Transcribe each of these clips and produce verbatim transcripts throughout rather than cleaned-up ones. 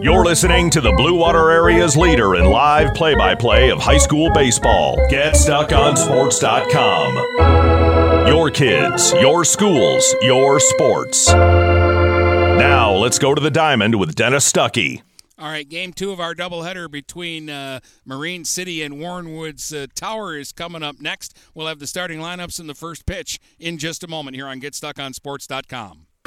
You're listening to the Blue Water Area's leader in live play-by-play of high school baseball. Get Stuck On Sports dot com. Your kids, your schools, your sports. Now, let's go to the diamond with Dennis Stuckey. All right, game two of our doubleheader between uh, Marine City and Warren Woods uh, Tower is coming up next. We'll have the starting lineups and the first pitch in just a moment here on Get Stuck On Sports dot com.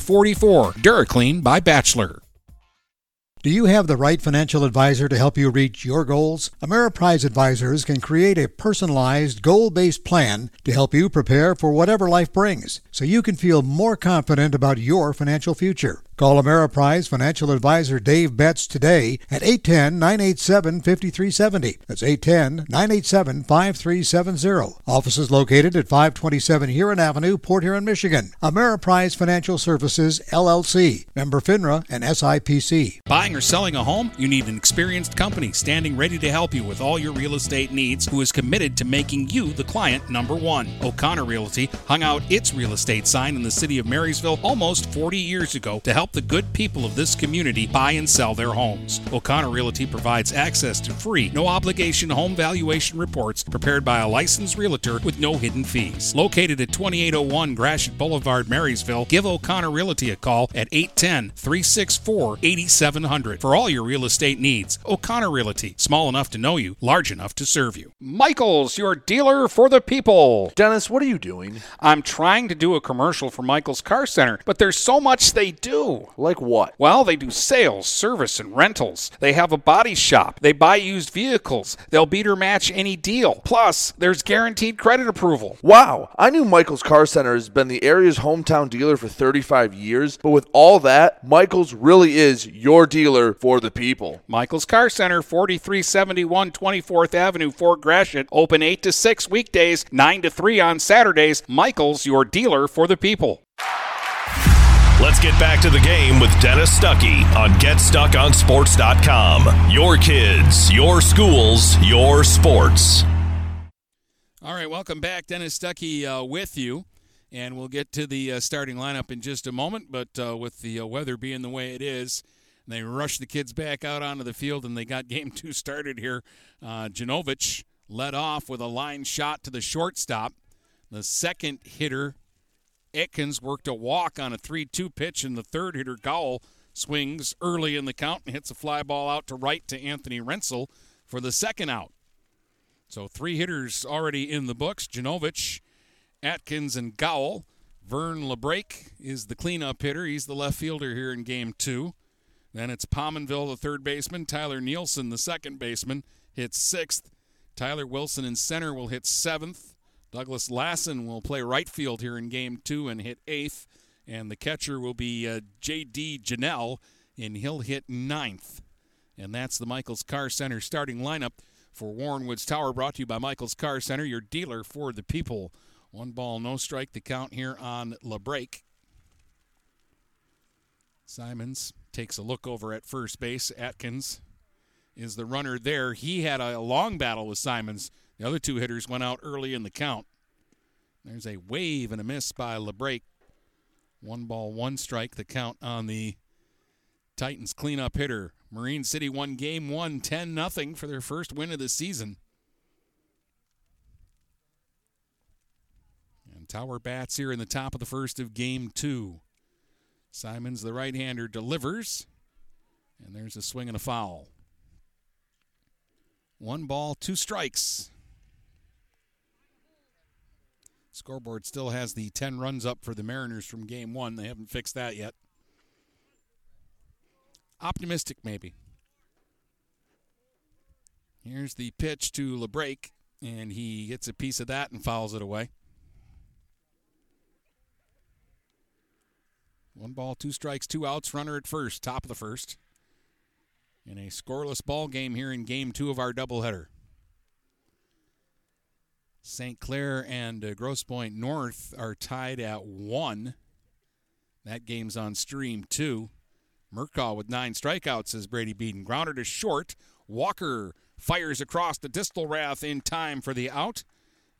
four four. forty-four DuraClean by Batchelor. Do you have the right financial advisor to help you reach your goals? Ameriprise Advisors can create a personalized, goal-based plan to help you prepare for whatever life brings, so you can feel more confident about your financial future. Call Ameriprise Financial Advisor Dave Betts today at eight one zero, nine eight seven, five three seven zero. That's eight one zero, nine eight seven, five three seven zero. Office is located at five twenty-seven Huron Avenue, Port Huron, Michigan. Ameriprise Financial Services, L L C. Member FINRA and S I P C. Buying or selling a home? You need an experienced company standing ready to help you with all your real estate needs, who is committed to making you the client number one. O'Connor Realty hung out its real estate sign in the city of Marysville almost forty years ago to help the good people of this community buy and sell their homes. O'Connor Realty provides access to free, no-obligation home valuation reports prepared by a licensed realtor with no hidden fees. Located at twenty-eight oh one Gratiot Boulevard, Marysville, give O'Connor Realty a call at eight one zero, three six four, eight seven zero zero for all your real estate needs. O'Connor Realty, small enough to know you, large enough to serve you. Michaels, your dealer for the people. Dennis, what are you doing? I'm trying to do a commercial for Michaels Car Center, but there's so much they do. Like what? Well, they do sales, service, and rentals. They have a body shop. They buy used vehicles. They'll beat or match any deal. Plus, there's guaranteed credit approval. Wow. I knew Michaels Car Center has been the area's hometown dealer for thirty-five years, but with all that, Michaels really is your dealer for the people. Michaels Car Center, forty-three seventy-one twenty-fourth Avenue, Fort Gratiot. Open eight to six weekdays, nine to three on Saturdays. Michaels, your dealer for the people. Let's get back to the game with Dennis Stuckey on Get Stuck On Sports dot com. Your kids, your schools, your sports. All right, welcome back. Dennis Stuckey uh, with you. And we'll get to the uh, starting lineup in just a moment. But uh, with the uh, weather being the way it is, they rushed the kids back out onto the field, and they got game two started here. Uh, Janowicz led off with a line shot to the shortstop. The second hitter, Atkins, worked a walk on a three two pitch, and the third hitter, Gowell, swings early in the count and hits a fly ball out to right to Anthony Rensel for the second out. So three hitters already in the books: Janowicz, Atkins, and Gowell. Vern Labrake is the cleanup hitter. He's the left fielder here in game two. Then it's Pomaville, the third baseman. Tyler Nielsen, the second baseman, hits sixth. Tyler Wilson in center will hit seventh. Douglas Lassen will play right field here in game two and hit eighth. And the catcher will be uh, J D. Janelle, and he'll hit ninth. And that's the Michaels Car Center starting lineup for Warren Woods Tower, brought to you by Michaels Car Center, your dealer for the people. One ball, no strike, the count here on Labrake. Simons Takes a look over at first base. Atkins is the runner there. He had a long battle with Simons. The other two hitters went out early in the count. There's a wave and a miss by Labrake. One ball, one strike, the count on the Titans cleanup hitter. Marine City won game one, ten nothing for their first win of the season. And Tower bats here in the top of the first of game two. Simons, the right-hander, delivers. And there's a swing and a foul. One ball, two strikes. Scoreboard still has the ten runs up for the Mariners from game one. They haven't fixed that yet. Optimistic, maybe. Here's the pitch to Labrake, and he gets a piece of that and fouls it away. One ball, two strikes, two outs, runner at first, top of the first. In a scoreless ball game here in game two of our doubleheader. Saint Clair and uh, Grosse Pointe North are tied at one. That game's on stream two. Murkow with nine strikeouts, says Brady Beaton. Grounder to short. Walker fires across the Distelrath in time for the out.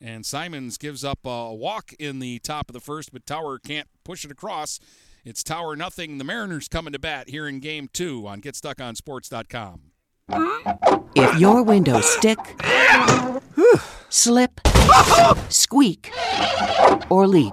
And Simons gives up a walk in the top of the first, but Tower can't push it across. It's Tower nothing. The Mariners coming to bat here in game two on Get Stuck On Sports dot com. If your windows stick, slip, squeak, or leak,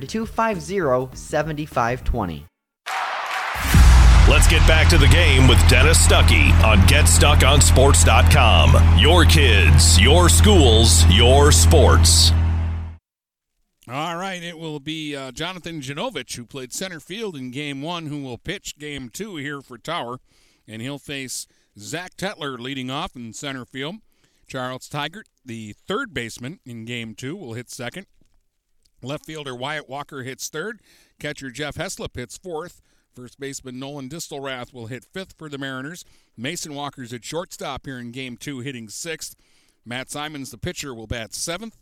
two five zero, seven five two zero. Let's get back to the game with Dennis Stuckey on Get Stuck On Sports dot com. Your kids, your schools, your sports. All right, it will be uh, Jonathan Janowicz, who played center field in game one, who will pitch game two here for Tower, and he'll face Zach Tetler leading off in center field. Charles Tigert, the third baseman in game two, will hit second. Left fielder Wyatt Walker hits third. Catcher Jeff Heslip hits fourth. First baseman Nolan Distelrath will hit fifth for the Mariners. Mason Walker's at shortstop here in game two, hitting sixth. Matt Simons, the pitcher, will bat seventh.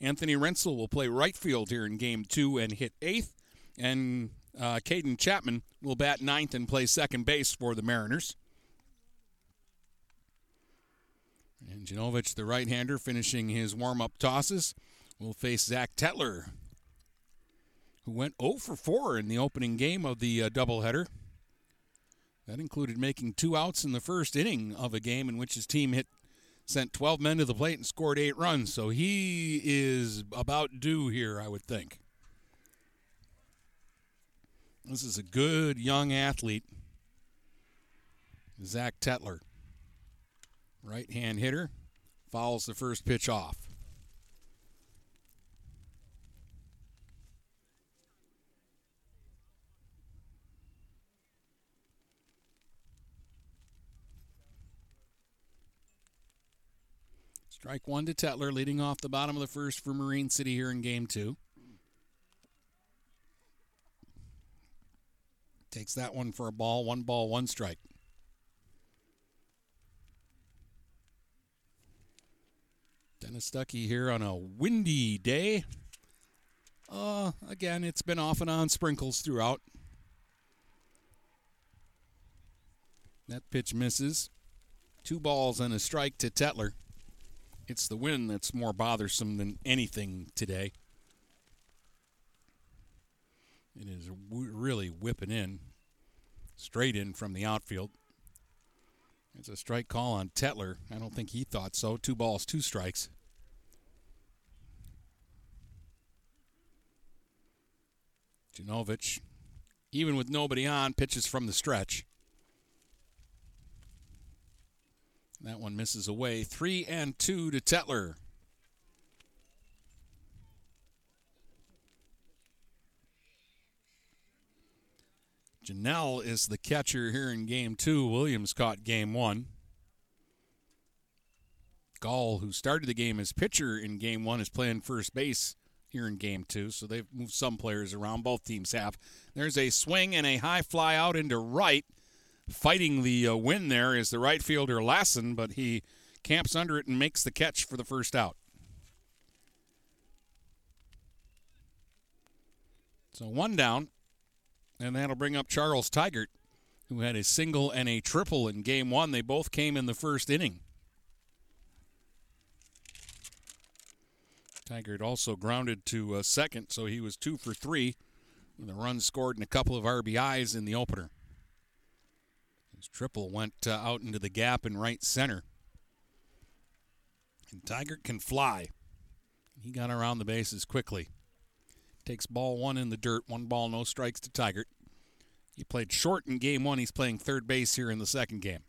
Anthony Rensel will play right field here in game two and hit eighth. And uh, Caden Chapman will bat ninth and play second base for the Mariners. And Janowicz, the right-hander, finishing his warm-up tosses, will face Zach Tetler, who went oh for four in the opening game of the uh, doubleheader. That included making two outs in the first inning of a game in which his team hit sent twelve men to the plate and scored eight runs. So he is about due here, I would think. This is a good young athlete, Zach Tetler. Right-hand hitter, fouls the first pitch off. Strike one to Tetler, leading off the bottom of the first for Marine City here in game two. Takes that one for a ball, one ball, one strike. Dennis Stuckey here on a windy day. Uh, again, it's been off and on sprinkles throughout. That pitch misses. Two balls and a strike to Tetler. It's the wind that's more bothersome than anything today. It is really whipping in, straight in from the outfield. It's a strike call on Tetler. I don't think he thought so. Two balls, two strikes. Janowicz, even with nobody on, pitches from the stretch. That one misses away. Three and two to Tetler. Janelle is the catcher here in game two. Williams caught game one. Gall, who started the game as pitcher in game one, is playing first base here in game two, so they've moved some players around. Both teams have. There's a swing and a high fly out into right. Fighting the uh, win there is the right fielder Lassen, but he camps under it and makes the catch for the first out. So one down, and that'll bring up Charles Tigert, who had a single and a triple in game one. They both came in the first inning. Tigert also grounded to uh, second, so he was two for three with a run scored and a couple of R B Is in the opener. His triple went uh, out into the gap in right center. And Tigert can fly. He got around the bases quickly. Takes ball one in the dirt. One ball, no strikes to Tigert. He played short in game one. He's playing third base here in the second game.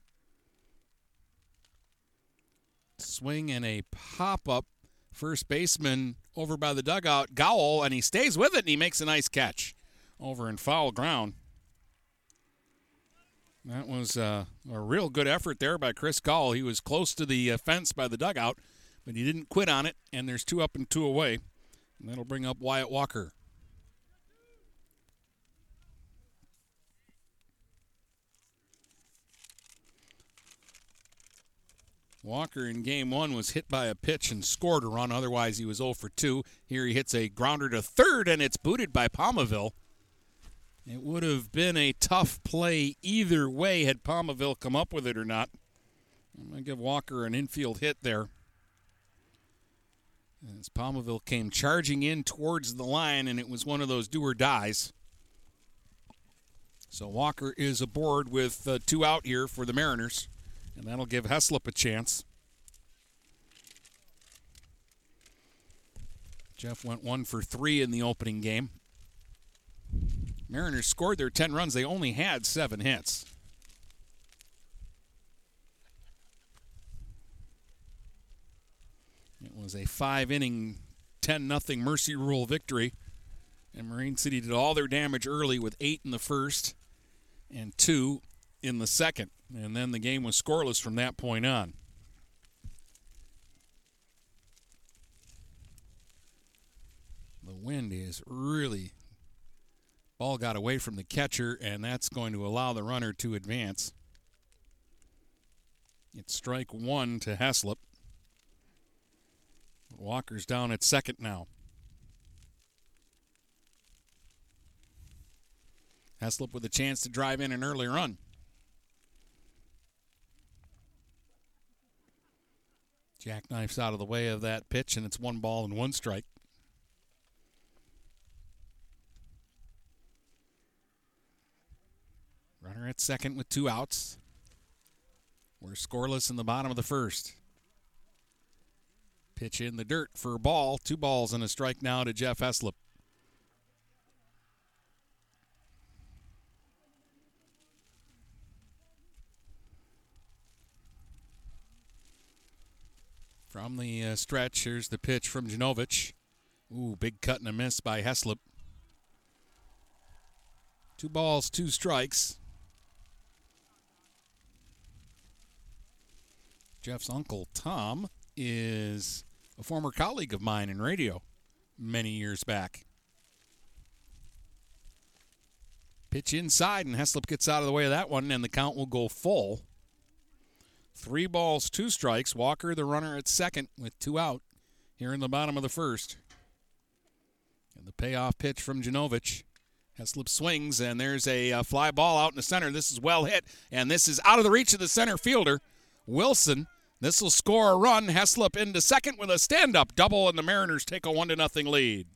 Swing and a pop-up. First baseman over by the dugout, Gowell, and he stays with it, and he makes a nice catch over in foul ground. That was uh, a real good effort there by Chris Gowell. He was close to the fence by the dugout, but he didn't quit on it, and there's two up and two away. And that'll bring up Wyatt Walker. Walker in game one was hit by a pitch and scored a run. Otherwise, he was oh for two. Here he hits a grounder to third, and it's booted by Pomaville. It would have been a tough play either way had Pomaville come up with it or not. I'm going to give Walker an infield hit there. As Pomaville came charging in towards the line, and it was one of those do or dies. So Walker is aboard with uh, two out here for the Mariners. And that'll give Heslip a chance. Jeff went one for three in the opening game. Mariners scored their ten runs. They only had seven hits. It was a five-inning, ten nothing mercy rule victory. And Marine City did all their damage early with eight in the first and two in the second. And then the game was scoreless from that point on. The wind is really... Ball got away from the catcher, and that's going to allow the runner to advance. It's strike one to Heslip. Walker's down at second now. Heslip with a chance to drive in an early run. Jackknife's out of the way of that pitch, and it's one ball and one strike. Runner at second with two outs. We're scoreless in the bottom of the first. Pitch in the dirt for a ball. Two balls and a strike now to Jeff Heslip. From the uh, stretch, here's the pitch from Janowicz. Ooh, big cut and a miss by Heslip. Two balls, two strikes. Jeff's uncle, Tom, is a former colleague of mine in radio many years back. Pitch inside, and Heslip gets out of the way of that one, and the count will go full. Three balls, two strikes. Walker, the runner at second with two out here in the bottom of the first. And the payoff pitch from Janowicz. Heslip swings, and there's a uh, fly ball out in the center. This is well hit, and this is out of the reach of the center fielder, Wilson. This will score a run. Heslip into second with a stand-up double, and the Mariners take a one to nothing lead.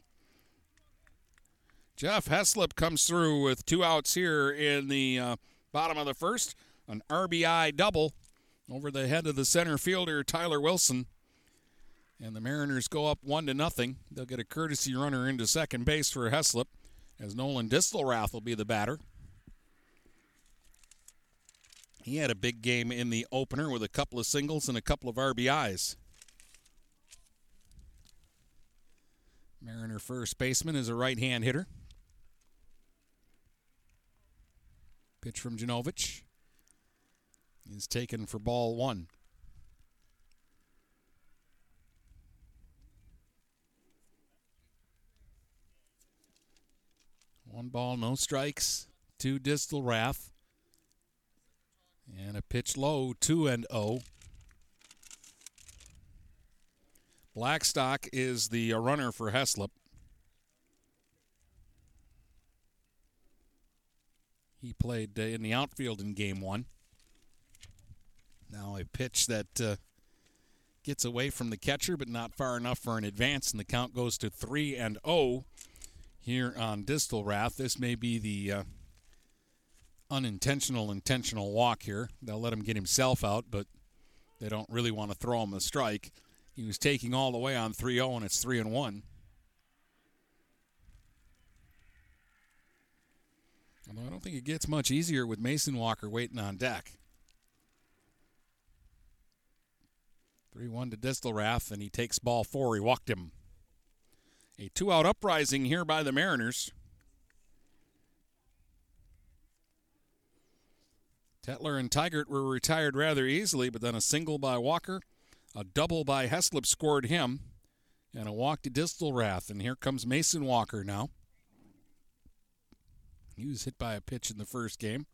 Jeff Heslip comes through with two outs here in the uh, bottom of the first. An R B I double. over the head of the center fielder, Tyler Wilson. And the Mariners go up one to nothing. They'll get a courtesy runner into second base for Heslip, as Nolan Distelrath will be the batter. He had a big game in the opener with a couple of singles and a couple of R B Is. Mariner first baseman is a right-hand hitter. Pitch from Janowicz is taken for ball one. One ball, no strikes to Distelrath. And a pitch low, two and oh. Blackstock is the runner for Heslip. He played in the outfield in game one. Now a pitch that uh, gets away from the catcher, but not far enough for an advance, and the count goes to three and oh here on Distelrath. This may be the uh, unintentional, intentional walk here. They'll let him get himself out, but they don't really want to throw him a strike. He was taking all the way on three oh, and it's three and one. Although I don't think it gets much easier with Mason Walker waiting on deck. three one to Distelrath, and he takes ball four. He walked him. A two-out uprising here by the Mariners. Tetler and Tigert were retired rather easily, but then a single by Walker, a double by Heslip scored him, and a walk to Distelrath. And here comes Mason Walker now. He was hit by a pitch in the first game.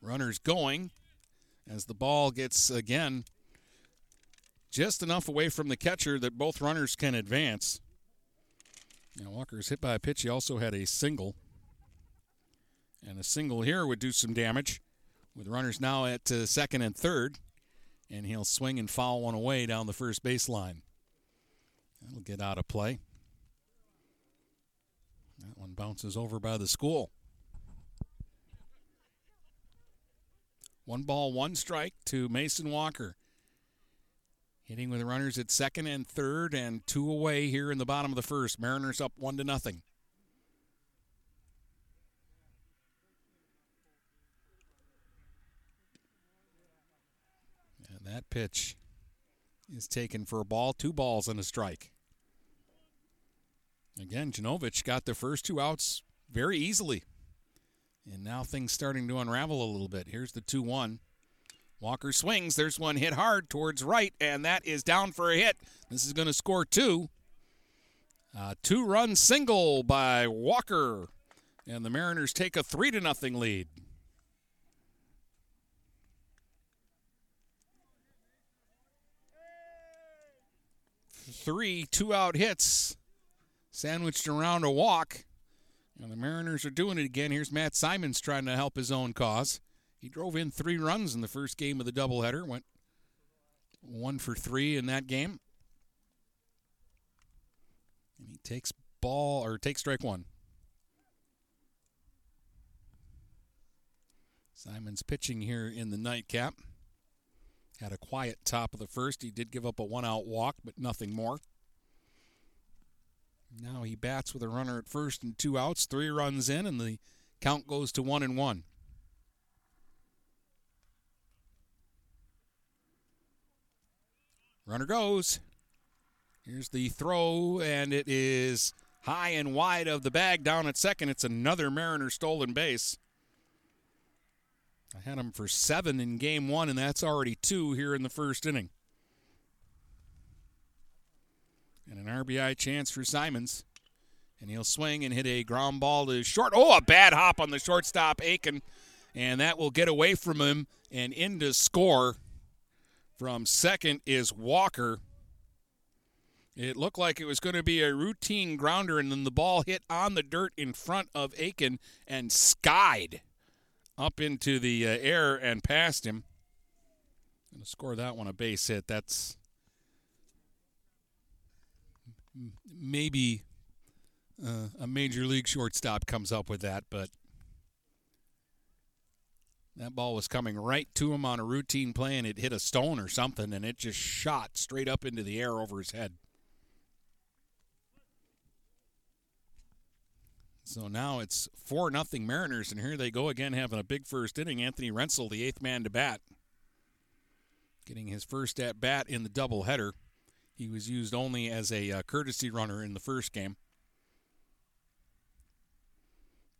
Runners going as the ball gets, again, just enough away from the catcher that both runners can advance. And Walker's hit by a pitch. He also had a single. And a single here would do some damage, with runners now at uh, second and third. And he'll swing and foul one away down the first baseline. That'll get out of play. That one bounces over by the school. One ball, one strike to Mason Walker. Hitting with runners at second and third, and two away here in the bottom of the first. Mariners up one to nothing. That pitch is taken for a ball, two balls and a strike. Again, Janowicz got the first two outs very easily. And now things starting to unravel a little bit. Here's the two one. Walker swings. There's one hit hard towards right, and that is down for a hit. This is going to score two. A two-run single by Walker. And the Mariners take a three to nothing lead. Three two-out hits sandwiched around a walk. And the Mariners are doing it again. Here's Matt Simons trying to help his own cause. He drove in three runs in the first game of the doubleheader. Went one for three in that game. And he takes ball or takes strike one. Simons pitching here in the nightcap. Had a quiet top of the first. He did give up a one-out walk, but nothing more. Now he bats with a runner at first and two outs, three runs in, and the count goes to one and one. Runner goes. Here's the throw, and it is high and wide of the bag down at second. It's another Mariner stolen base. I had him for seven in game one, and that's already two here in the first inning. And an R B I chance for Simons. And he'll swing and hit a ground ball to short. Oh, a bad hop on the shortstop, Aiken. And that will get away from him and in to score. From second is Walker. It looked like it was going to be a routine grounder, and then the ball hit on the dirt in front of Aiken and skied up into the uh, air and past him. Going to score that one a base hit. That's m- maybe uh, a major league shortstop comes up with that, but That ball was coming right to him on a routine play, and it hit a stone or something, and it just shot straight up into the air over his head. So now it's four nothing Mariners, and here they go again having a big first inning. Anthony Rensel, the eighth man to bat, getting his first at-bat in the doubleheader. He was used only as a uh, courtesy runner in the first game.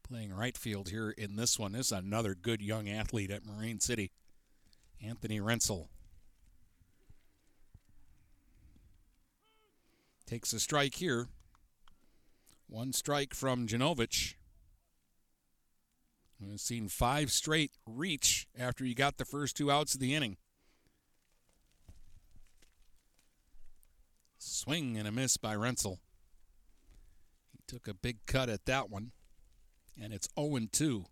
Playing right field here in this one. This is another good young athlete at Marine City, Anthony Rensel. Takes a strike here. One strike from Janowicz. We've seen five straight reach after he got the first two outs of the inning. Swing and a miss by Rensel. He took a big cut at that one, and it's oh and two.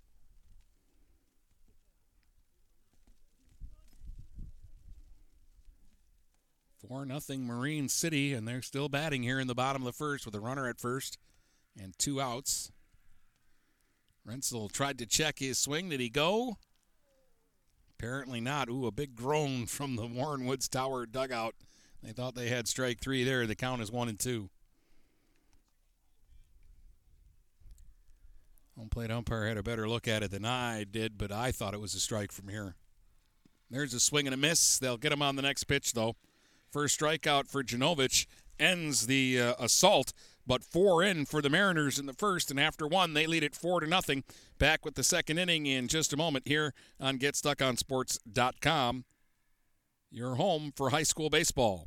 four nothing Marine City, and they're still batting here in the bottom of the first with a runner at first and two outs. Rensel tried to check his swing. Did he go? Apparently not. Ooh, a big groan from the Warren Woods Tower dugout. They thought they had strike three there. The count is one and two. Home plate umpire had a better look at it than I did, but I thought it was a strike from here. There's a swing and a miss. They'll get him on the next pitch, though. First strikeout for Janowicz ends the uh, assault, but four in for the Mariners in the first, and after one, they lead it four to nothing. Back with the second inning in just a moment here on Get Stuck On Sports dot com, your home for high school baseball.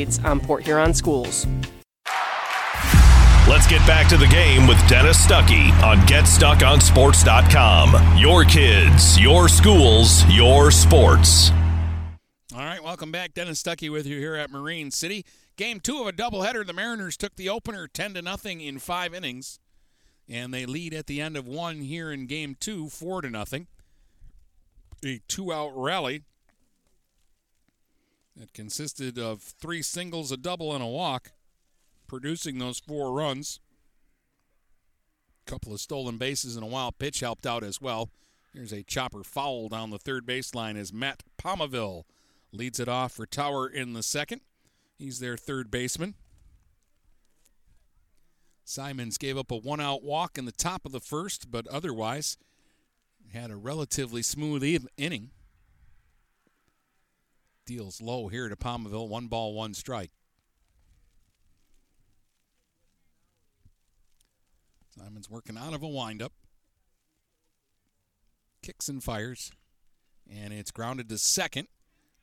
on Port Huron Schools. Let's get back to the game with Dennis Stuckey on Get Stuck On Sports dot com. Your kids, your schools, your sports. All right, welcome back. Dennis Stuckey with you here at Marine City. Game two of a doubleheader. The Mariners took the opener ten to nothing in five innings, and they lead at the end of one here in game two, four to nothing. A two-out rally. It consisted of three singles, a double, and a walk, producing those four runs. A couple of stolen bases and a wild pitch helped out as well. Here's a chopper foul down the third baseline as Matt Pomaville leads it off for Tower in the second. He's their third baseman. Simons gave up a one-out walk in the top of the first, but otherwise had a relatively smooth inning. Deals low here to Pomaville. One ball, one strike. Simon's working out of a windup. Kicks and fires. And it's grounded to second.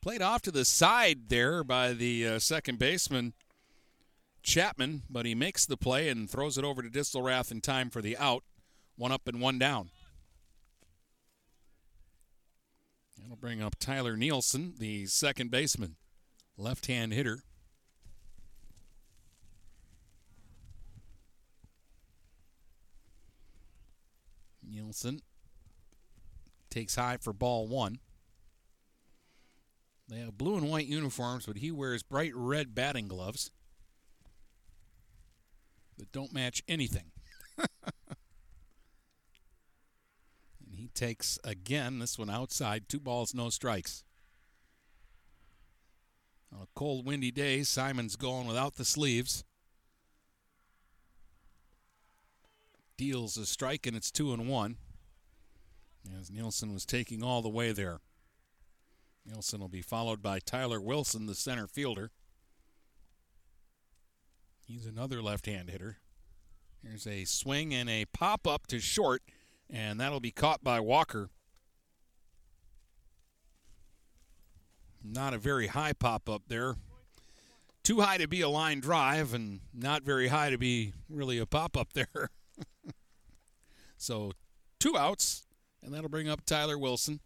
Played off to the side there by the uh, second baseman, Chapman. But he makes the play and throws it over to Distelrath in time for the out. One up and one down. That'll bring up Tyler Nielsen, the second baseman, left-hand hitter. Nielsen takes high for ball one. They have blue and white uniforms, but he wears bright red batting gloves that don't match anything. He takes, again, this one outside, two balls, no strikes. On a cold, windy day, Simon's going without the sleeves. Deals a strike, and it's two and one. as Nielsen was taking all the way there. Nielsen will be followed by Tyler Wilson, the center fielder. He's another left-hand hitter. Here's a swing and a pop-up to short, and that'll be caught by Walker. Not a very high pop-up there. Too high to be a line drive and not very high to be really a pop-up there. So two outs, and that'll bring up Tyler Wilson.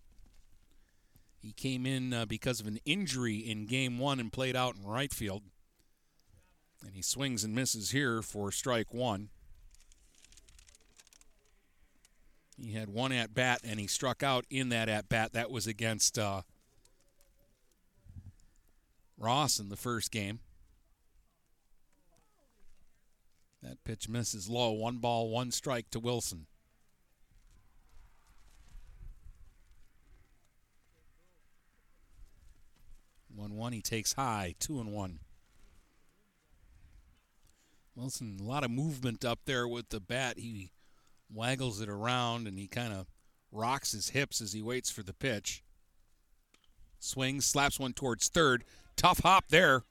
He came in uh, because of an injury in game one and played out in right field. And he swings and misses here for strike one. He had one at-bat, and he struck out in that at-bat. That was against uh, Ross in the first game. That pitch misses low. One ball, one strike to Wilson. one one, he takes high, two and one. Wilson, a lot of movement up there with the bat. He waggles it around, and he kind of rocks his hips as he waits for the pitch. Swings, slaps one towards third. Tough hop there.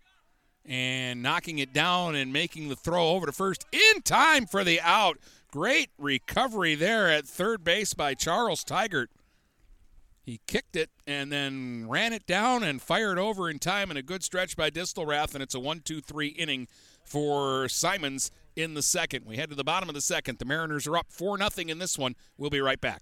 And knocking it down and making the throw over to first in time for the out. Great recovery there at third base by Charles Tigert. He kicked it and then ran it down and fired over in time, and a good stretch by Distelrath, and it's a one two three inning for Simons in the second. We head to the bottom of the second. The Mariners are up four nothing in this one. We'll be right back.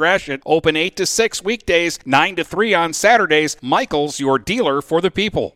Gratiot, open eight to six weekdays, nine to three on Saturdays. Michael's, your dealer for the people.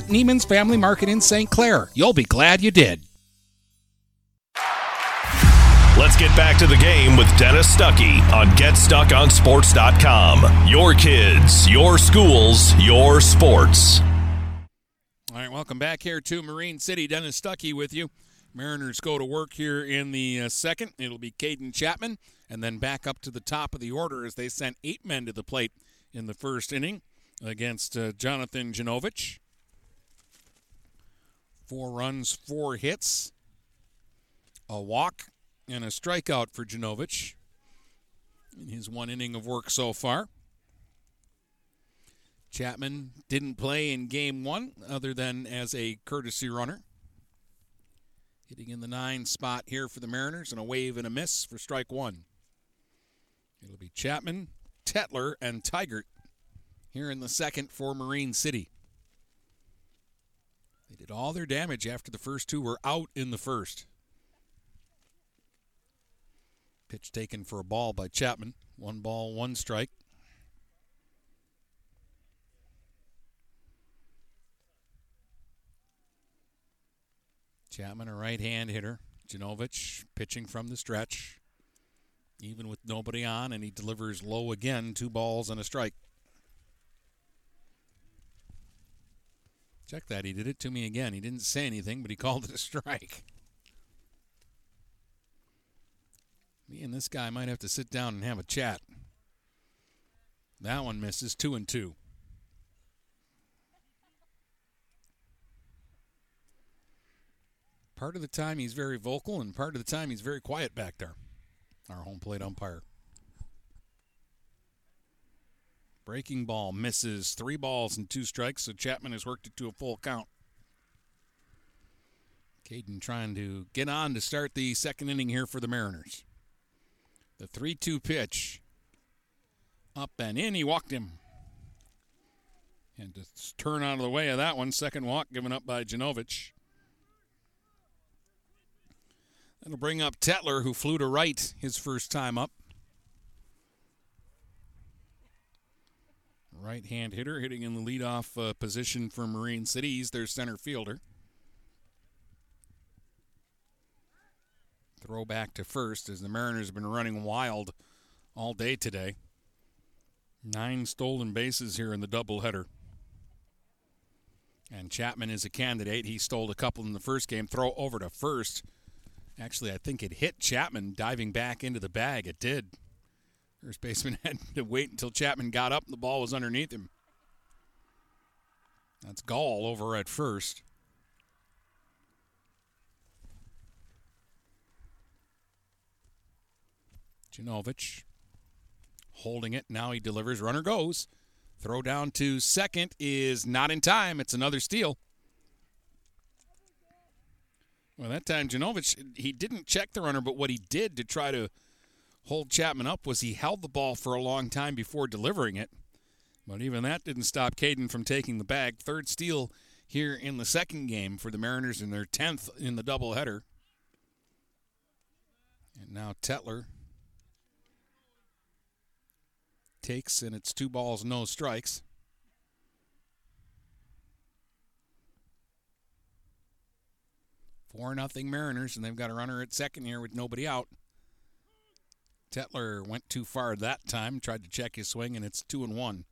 Neiman's Family Market in Saint Clair. You'll be glad you did. Let's get back to the game with Dennis Stuckey on Get Stuck On Sports dot com. Your kids, your schools, your sports. All right, welcome back here to Marine City. Dennis Stuckey with you. Mariners go to work here in the uh, second. It'll be Caden Chapman, and then back up to the top of the order as they sent eight men to the plate in the first inning against uh, Jonathan Janowicz. Four runs, four hits, a walk, and a strikeout for Janowicz in his one inning of work so far. Chapman didn't play in game one other than as a courtesy runner. Hitting in the nine spot here for the Mariners, and a wave and a miss for strike one. It'll be Chapman, Tetler, and Tigert here in the second for Marine City. They did all their damage after the first two were out in the first. Pitch taken for a ball by Chapman. One ball, one strike. Chapman, a right-hand hitter. Janowicz pitching from the stretch, even with nobody on, and he delivers low again, two balls and a strike. Check that. He did it to me again. He didn't say anything, but he called it a strike. Me and this guy might have to sit down and have a chat. That one misses, two and two. Part of the time he's very vocal, and part of the time he's very quiet back there, our home plate umpire. Breaking ball misses, three balls and two strikes, so Chapman has worked it to a full count. Caden trying to get on to start the second inning here for the Mariners. The three two pitch Up and in, he walked him. And just turn out of the way of that one. Second walk given up by Janowicz. That'll bring up Tetler, who flew to right his first time up. Right-hand hitter hitting in the leadoff uh, position for Marine City. He's their center fielder. Throw back to first as the Mariners have been running wild all day today. Nine stolen bases here in the doubleheader. And Chapman is a candidate. He stole a couple in the first game. Throw over to first. Actually, I think it hit Chapman diving back into the bag. It did. First baseman had to wait until Chapman got up and the ball was underneath him. That's Gall over at first. Janowicz holding it. Now he delivers. Runner goes. Throw down to second is not in time. It's another steal. Well, that time Janowicz, he didn't check the runner, but what he did to try to hold Chapman up was he held the ball for a long time before delivering it. But even that didn't stop Caden from taking the bag. Third steal here in the second game for the Mariners in their tenth in the doubleheader. And now Tetler takes, and it's two balls, no strikes. four nothing Mariners, and they've got a runner at second here with nobody out. Tetler went too far that time, tried to check his swing, and it's two and one.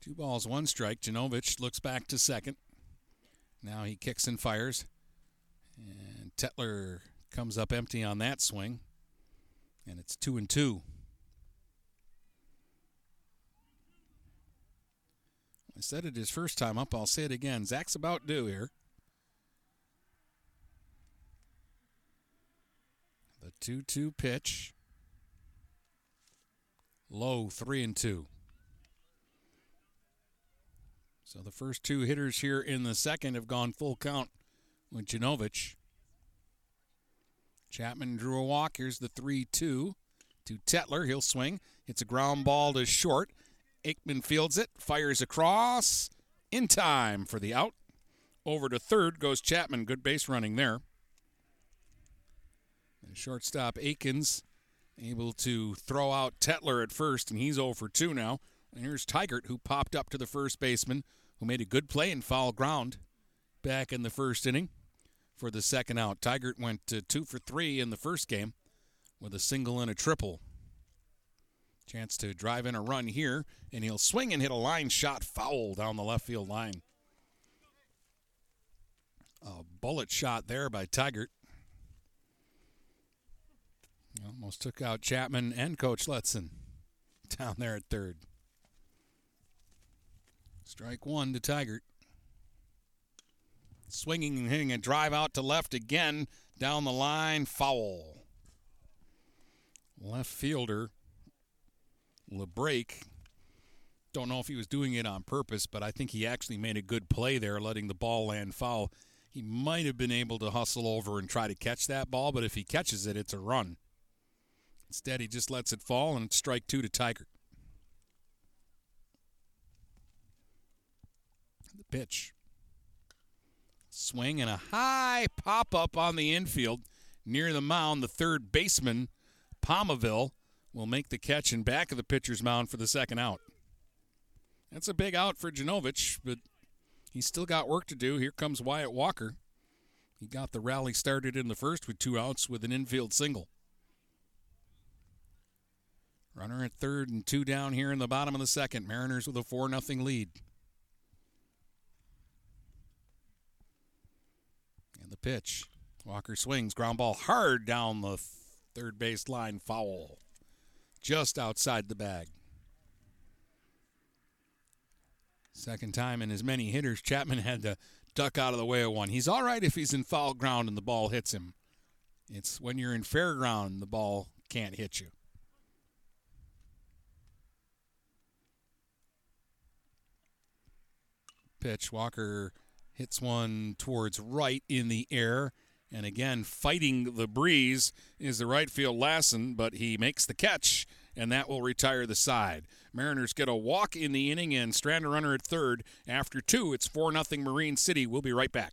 Two balls, one strike. Janowicz looks back to second. Now he kicks and fires. And Tetler comes up empty on that swing, and it's two and two. I said it his first time up. I'll say it again. Zach's about due here. The two two pitch. Low, three and two. So the first two hitters here in the second have gone full count with Janowicz. Chapman drew a walk. Here's the three two to Tetler. He'll swing. Hits a ground ball to short. Aikman fields it, fires across, in time for the out. Over to third goes Chapman. Good base running there. And shortstop Akins able to throw out Tetler at first, and he's oh for two now. And here's Tigert, who popped up to the first baseman, who made a good play in foul ground back in the first inning for the second out. Tigert went two for three in the first game with a single and a triple. Chance to drive in a run here, and he'll swing and hit a line shot foul down the left field line. A bullet shot there by Tigert. Almost took out Chapman and Coach Letson down there at third. Strike one to Tigert. Swinging and hitting a drive out to left again. Down the line, foul. Left fielder Labrake, don't know if he was doing it on purpose, but I think he actually made a good play there, letting the ball land foul. He might have been able to hustle over and try to catch that ball, but if he catches it, it's a run. Instead, he just lets it fall, and it's strike two to Tigert. The pitch. Swing and a high pop-up on the infield. Near the mound, the third baseman, Pomaville, will make the catch in back of the pitcher's mound for the second out. That's a big out for Janowicz, but he's still got work to do. Here comes Wyatt Walker. He got the rally started in the first with two outs with an infield single. Runner at third and two down here in the bottom of the second. Mariners with a four nothing lead. And the pitch. Walker swings. Ground ball hard down the third base line. Foul. Just outside the bag. Second time in as many hitters, Chapman had to duck out of the way of one. He's all right if he's in foul ground and the ball hits him. It's when you're in fair ground, the ball can't hit you. Pitch, Walker hits one towards right in the air, And again, fighting the breeze is the right field Lassen, but he makes the catch, and that will retire the side. Mariners get a walk in the inning and strand a runner at third. After two, it's four nothing Marine City. We'll be right back.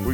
where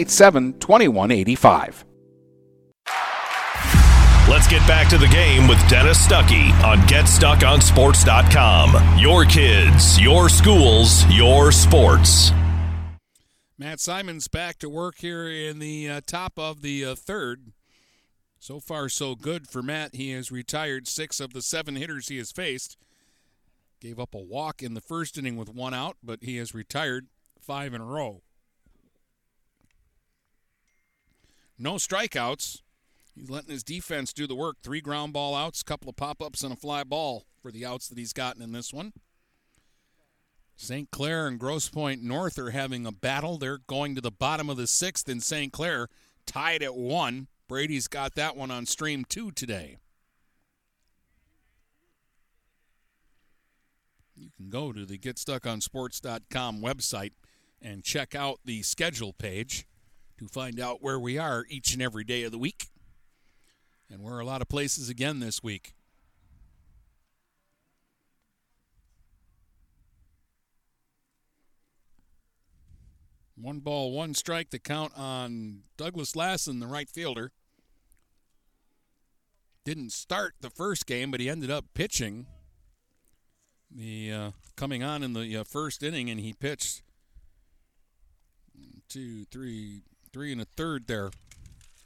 eight seven twenty-one eighty-five. Let's get back to the game with Dennis Stuckey on Get Stuck On Sports dot com. Your kids, your schools, your sports. Matt Simons back to work here in the uh, top of the uh, third. So far, so good for Matt. He has retired six of the seven hitters he has faced. Gave up a walk in the first inning with one out, but he has retired five in a row. No strikeouts. He's letting his defense do the work. Three ground ball outs, a couple of pop-ups, and a fly ball for the outs that he's gotten in this one. Saint Clair and Grosse Pointe North are having a battle. They're going to the bottom of the sixth in Saint Clair, tied at one. Brady's got that one on stream two today. You can go to the Get Stuck On Sports dot com website and check out the schedule page to find out where we are each and every day of the week. And we're a lot of places again this week. One ball, one strike to count on Douglas Lassen, the right fielder. Didn't start the first game, but he ended up pitching. The uh, coming on in the uh, first inning, and he pitched two, three... Three and a third there.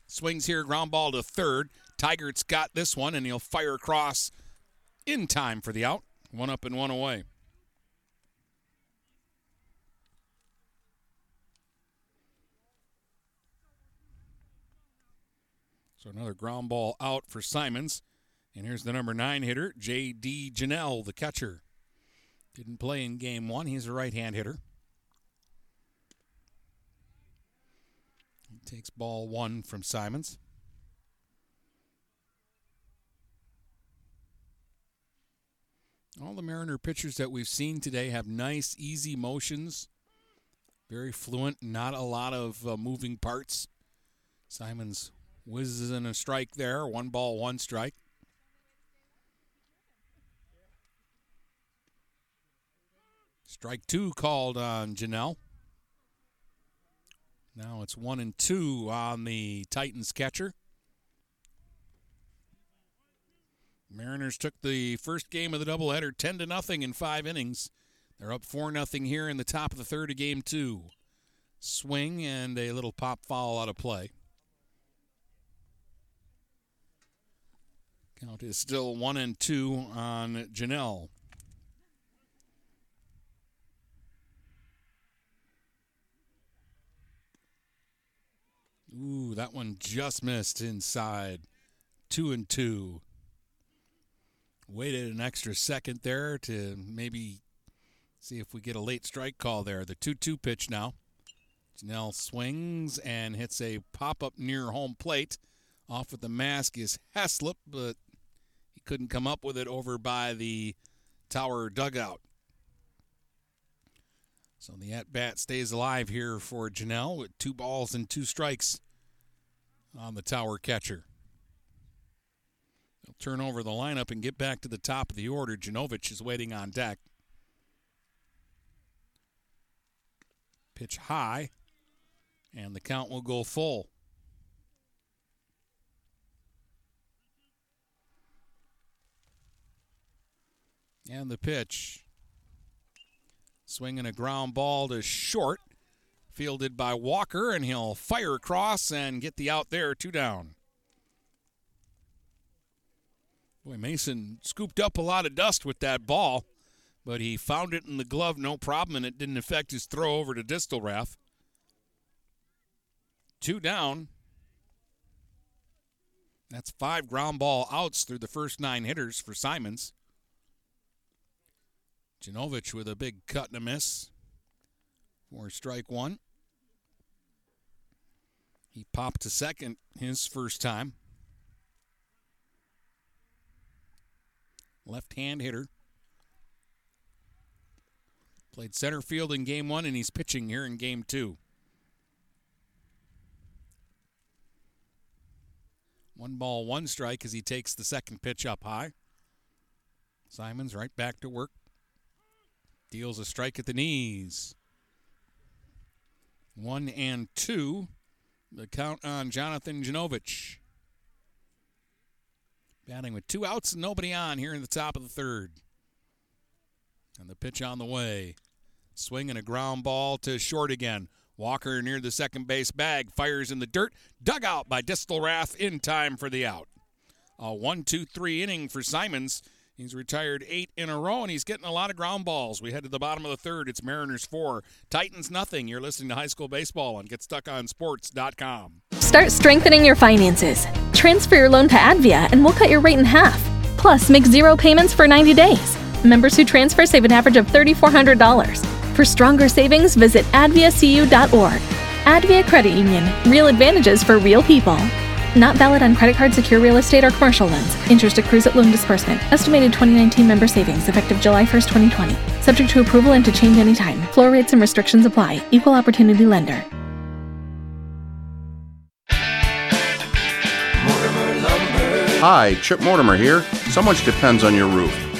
Swings here, ground ball to third. Tigert's got this one, and he'll fire across in time for the out. One up and one away. So another ground ball out for Simons. And here's the number nine hitter, J D. Janelle, the catcher. Didn't play in game one. He's a right-hand hitter. Takes ball one from Simons. All the Mariner pitchers that we've seen today have nice, easy motions. Very fluent, not a lot of uh, moving parts. Simons whizzes in a strike there. One ball, one strike. Strike two called on Janelle. Now it's one and two on the Titans catcher. Mariners took the first game of the doubleheader ten to nothing in five innings. They're up four nothing here in the top of the third of game two. Swing and a little pop foul out of play. Count is still one and two on Janelle. Ooh, that one just missed inside. Two and two. Waited an extra second there to maybe see if we get a late strike call there. The two two pitch now. Janelle swings and hits a pop-up near home plate. Off with the mask is Heslip, but he couldn't come up with it over by the Tower dugout. So the at-bat stays alive here for Janelle with two balls and two strikes on the Tower catcher. They'll turn over the lineup and get back to the top of the order. Janowicz is waiting on deck. Pitch high and the count will go full. And the pitch. Swinging a ground ball to short. Fielded by Walker, and he'll fire across and get the out there, two down. Boy, Mason scooped up a lot of dust with that ball, but he found it in the glove, no problem, and it didn't affect his throw over to Distelrath. Two down. That's five ground ball outs through the first nine hitters for Simons. Janowicz with a big cut and a miss for strike one. He popped to second his first time. Left-hand hitter. Played center field in game one, and he's pitching here in game two. One ball, one strike as he takes the second pitch up high. Simons right back to work. Deals a strike at the knees. One and two. The count on Jonathan Janowicz. Batting with two outs and nobody on here in the top of the third. And the pitch on the way. Swing and a ground ball to short again. Walker near the second base bag. Fires in the dirt. Dug out by Distelrath in time for the out. A one two three inning for Simons. He's retired eight in a row, and he's getting a lot of ground balls. We head to the bottom of the third. It's Mariners four, Titans nothing. You're listening to High School Baseball on Get Stuck On Sports dot com. Start strengthening your finances. Transfer your loan to Advia, and we'll cut your rate in half. Plus, make zero payments for ninety days. Members who transfer save an average of three thousand four hundred dollars. For stronger savings, visit advia c u dot org. Advia Credit Union. Real advantages for real people. Not valid on credit card, secure real estate, or commercial loans. Interest accrues at loan disbursement. Estimated twenty nineteen member savings effective July first, twenty twenty. Subject to approval and to change any time. Floor rates and restrictions apply. Equal opportunity lender. Mortimer Lumber. Hi, Chip Mortimer here. So much depends on your roof.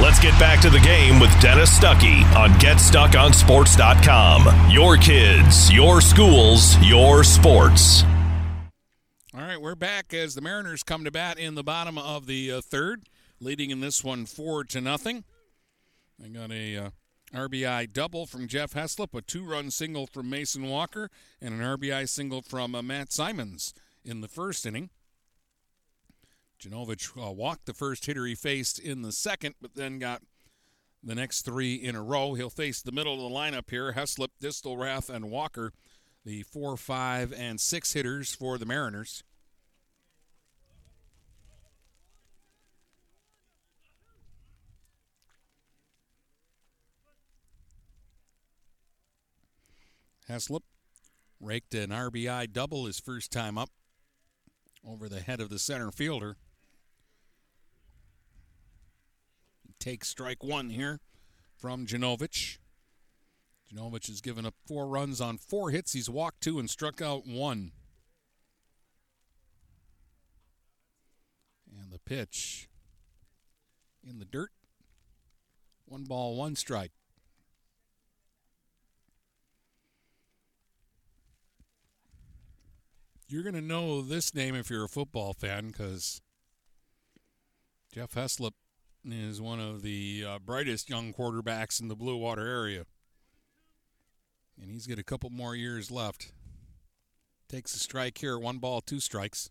Let's get back to the game with Dennis Stuckey on Get Stuck On Sports dot com. Your kids, your schools, your sports. All right, we're back as the Mariners come to bat in the bottom of the uh, third, leading in this one four to nothing. They got a uh, R B I double from Jeff Heslip, a two-run single from Mason Walker, and an R B I single from uh, Matt Simons in the first inning. Janowicz uh, walked the first hitter he faced in the second, but then got the next three in a row. He'll face the middle of the lineup here, Heslip, Distelrath, and Walker, the four, five, and six hitters for the Mariners. Heslip raked an R B I double his first time up over the head of the center fielder. Take strike one here from Janowicz. Janowicz has given up four runs on four hits. He's walked two and struck out one. And the pitch in the dirt. One ball, one strike. You're going to know this name if you're a football fan, because Jeff Heslip is one of the uh, brightest young quarterbacks in the Blue Water area. And he's got a couple more years left. Takes a strike here. One ball, two strikes.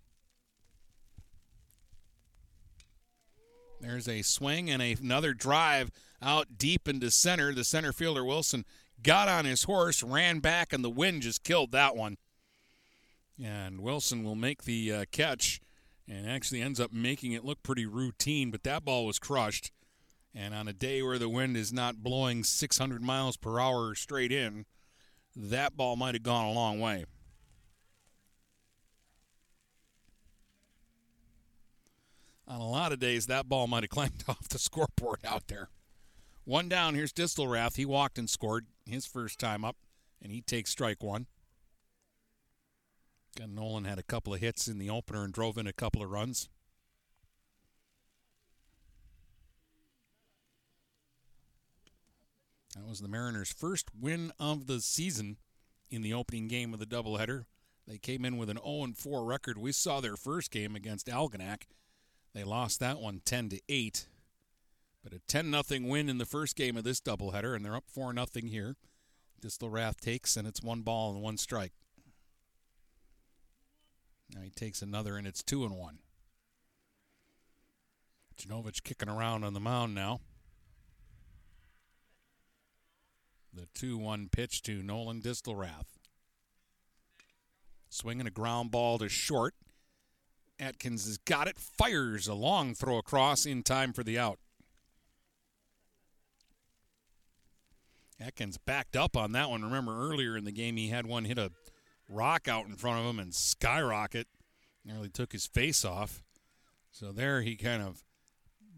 There's a swing and a, another drive out deep into center. The center fielder, Wilson, got on his horse, ran back, and the wind just killed that one. And Wilson will make the uh, catch. And actually ends up making it look pretty routine, but that ball was crushed. And on a day where the wind is not blowing six hundred miles per hour straight in, that ball might have gone a long way. on a lot of days, that ball might have clanked off the scoreboard out there. One down. Here's Distelrath. He walked and scored his first time up, and he takes strike one. And Nolan had a couple of hits in the opener and drove in a couple of runs. That was the Mariners' first win of the season in the opening game of the doubleheader. They came in with an oh and four record. We saw their first game against Algonac. They lost that one ten to eight. But a ten nothing win in the first game of this doubleheader, and they're up four nothing here. Distelrath takes, and it's one ball and one strike. Now he takes another, and it's two and one. Janowicz kicking around on the mound now. The two one pitch to Nolan Distelrath. Swinging a ground ball to short. Atkins has got it, fires a long throw across in time for the out. Atkins backed up on that one. Remember earlier in the game he had one hit a rock out in front of him and skyrocket. Nearly took his face off. So there he kind of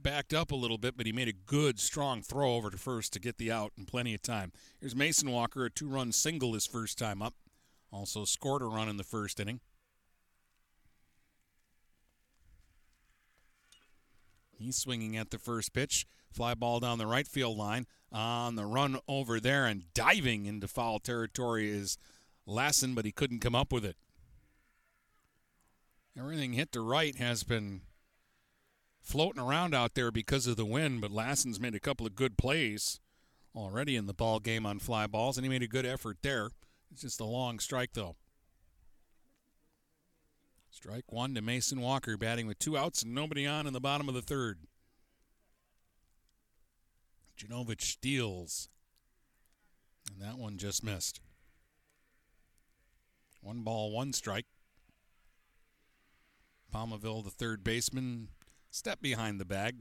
backed up a little bit, but he made a good, strong throw over to first to get the out in plenty of time. Here's Mason Walker, a two-run single his first time up. Also scored a run in the first inning. He's swinging at the first pitch. Fly ball down the right field line. On the run over there and diving into foul territory is Lassen, but he couldn't come up with it. Everything hit to right has been floating around out there because of the wind, but Lassen's made a couple of good plays already in the ball game on fly balls, and he made a good effort there. It's just a long strike, though. Strike one to Mason Walker, batting with two outs and nobody on in the bottom of the third. Janowicz steals, and that one just missed. One ball, one strike. Pomaville, the third baseman, stepped behind the bag.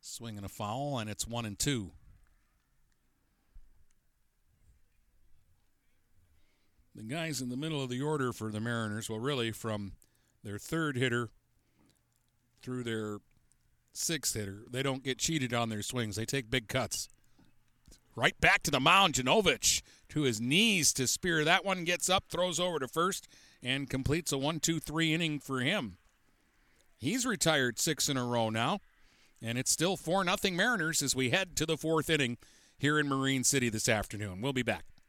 Swinging a foul, and it's one and two. The guys in the middle of the order for the Mariners, well, really from their third hitter through their sixth hitter, they don't get cheated on their swings. They take big cuts. Right back to the mound, Janowicz to his knees to spear. That one gets up, throws over to first, and completes a one two three inning for him. He's retired six in a row now, and it's still four nothing Mariners as we head to the fourth inning here in Marine City this afternoon. We'll be back.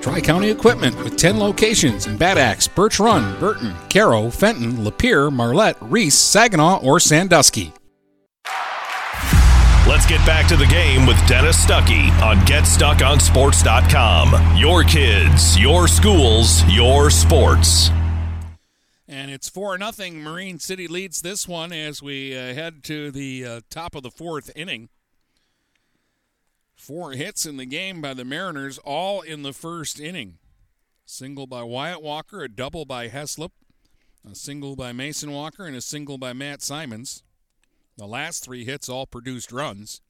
Tri-County Equipment with ten locations in Bad Axe, Birch Run, Burton, Caro, Fenton, Lapeer, Marlette, Reese, Saginaw, or Sandusky. Let's get back to the game with Dennis Stuckey on Get Stuck On Sports dot com. Your kids, your schools, your sports. And it's four nothing. Marine City leads this one as we uh, head to the uh, top of the fourth inning. Four hits in the game by the Mariners, all in the first inning. Single by Wyatt Walker, a double by Heslip, a single by Mason Walker, and a single by Matt Simons. The last three hits all produced runs.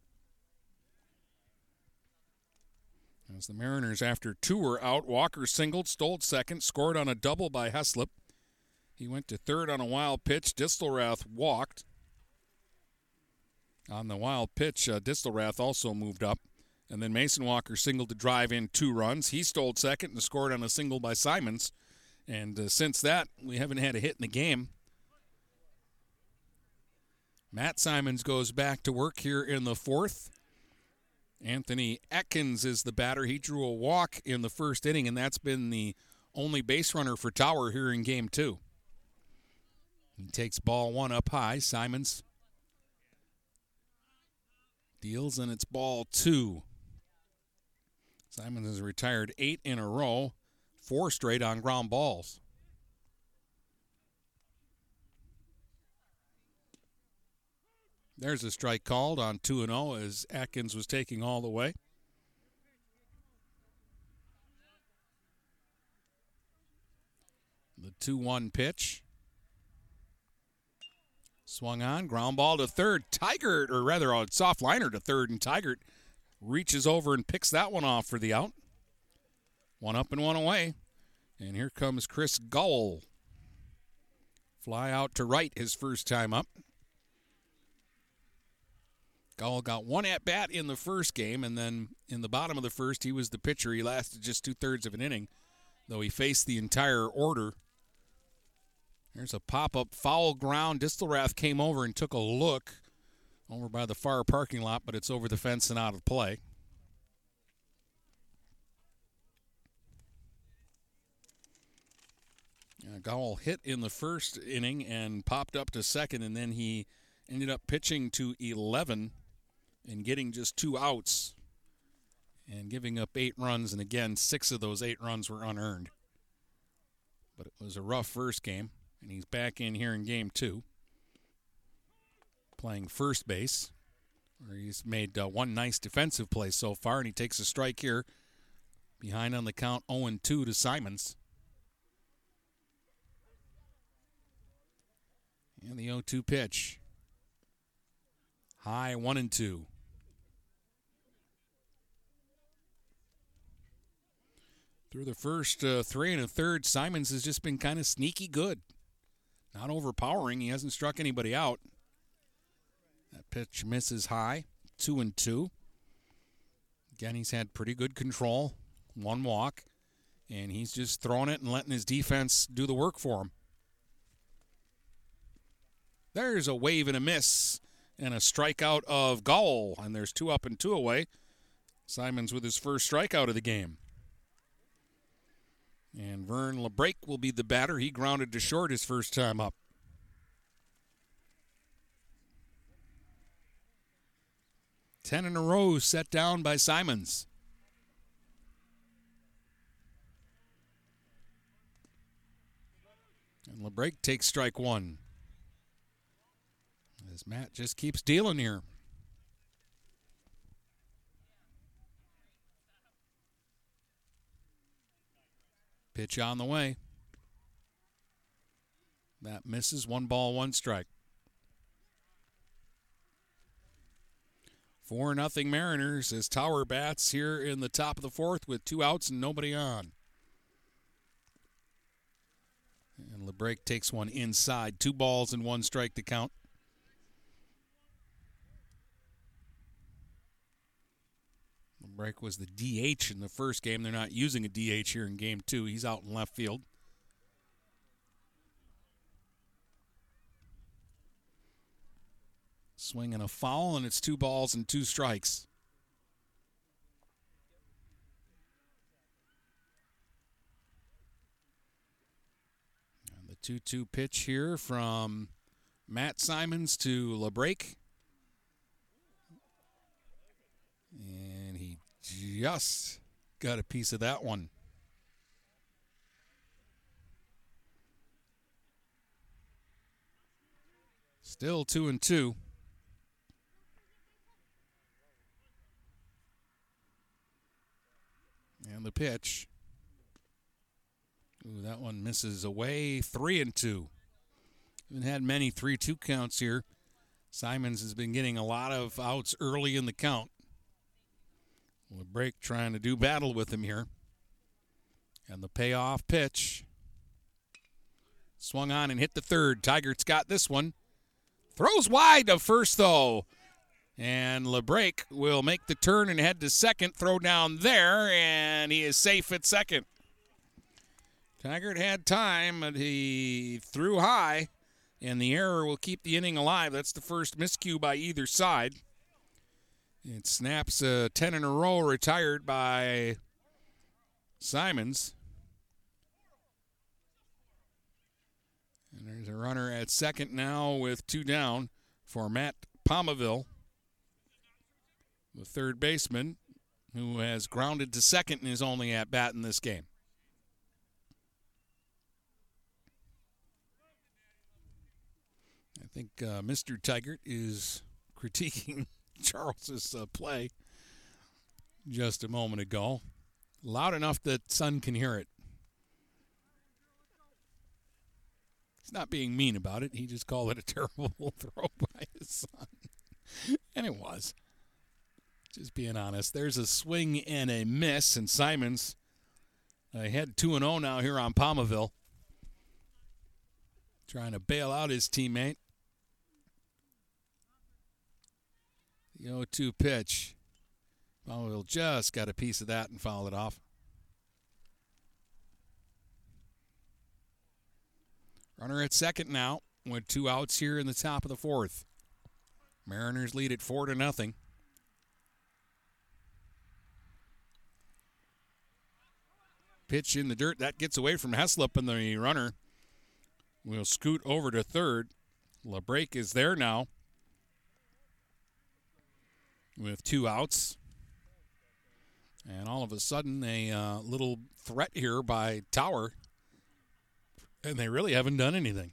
As the Mariners, after two were out, Walker singled, stole second, scored on a double by Heslip. He went to third on a wild pitch. Distelrath walked. On the wild pitch, uh, Distelrath also moved up. And then Mason Walker singled to drive in two runs. He stole second and scored on a single by Simons. And uh, since that, we haven't had a hit in the game. Matt Simons goes back to work here in the fourth. Anthony Atkins is the batter. He drew a walk in the first inning, and that's been the only base runner for Tower here in game two. He takes ball one up high. Simons deals, and it's ball two. Simons has retired eight in a row, four straight on ground balls. There's a strike called on two and oh as Atkins was taking all the way. The two one pitch. Swung on, ground ball to third. Tigert, or rather a soft liner to third, and Tigert reaches over and picks that one off for the out. One up and one away. And here comes Chris Gowell. Fly out to right his first time up. Gowell got one at-bat in the first game, and then in the bottom of the first, he was the pitcher. He lasted just two-thirds of an inning, though he faced the entire order. There's a pop-up foul ground. Distelrath came over and took a look over by the far parking lot, but it's over the fence and out of play. Uh, Gowell hit in the first inning and popped up to second, and then he ended up pitching to eleven. And getting just two outs and giving up eight runs. And again, six of those eight runs were unearned. But it was a rough first game. And he's back in here in game two. Playing first base, where he's made uh, one nice defensive play so far. And he takes a strike here. Behind on the count, oh and two to Simons. And the oh two pitch. High, one and two. Through the first uh, three and a third, Simons has just been kind of sneaky good. Not overpowering. He hasn't struck anybody out. That pitch misses high. Two and two. Again, he's had pretty good control. One walk. And he's just throwing it and letting his defense do the work for him. There's a wave and a miss. And a strikeout of Gowell. And there's two up and two away. Simons with his first strikeout of the game. And Vern Labrake will be the batter. He grounded to short his first time up. Ten in a row set down by Simons. And Labrake takes strike one. As Matt just keeps dealing here. Pitch on the way. That misses. One ball, one strike. four nothing Mariners as Tower bats here in the top of the fourth with two outs and nobody on. And Labrake takes one inside. Two balls and one strike to count. Labrake was the D H in the first game. They're not using a D H here in game two. He's out in left field. Swing and a foul, and it's two balls and two strikes. And the two two pitch here from Matt Simons to Labrake. And he just got a piece of that one. Still two and two. And the pitch. Ooh, that one misses away. Three and two. Haven't had many three two counts here. Simons has been getting a lot of outs early in the count. Labrake trying to do battle with him here. And the payoff pitch. Swung on and hit the third. Tigert's got this one. Throws wide to first, though. And Labrake will make the turn and head to second. Throw down there, and he is safe at second. Tigert had time, but he threw high. And the error will keep the inning alive. That's the first miscue by either side. It snaps a ten in a row, retired by Simons. And there's a runner at second now with two down for Matt Pomaville, the third baseman, who has grounded to second and is only at bat in this game. I think uh, Mister Tigert is critiquing Charles's uh, play just a moment ago. Loud enough that Son can hear it. He's not being mean about it. He just called it a terrible throw by his son. And it was. Just being honest. There's a swing and a miss, and Simons ahead two and oh now here on Pomaville. Trying to bail out his teammate. The oh two pitch. Pomaville just got a piece of that and fouled it off. Runner at second now with two outs here in the top of the fourth. Mariners lead at four to nothing. Pitch in the dirt. That gets away from Heslip, and the runner will scoot over to third. Labrake is there now with two outs. And all of a sudden, a uh, little threat here by Tower, and they really haven't done anything.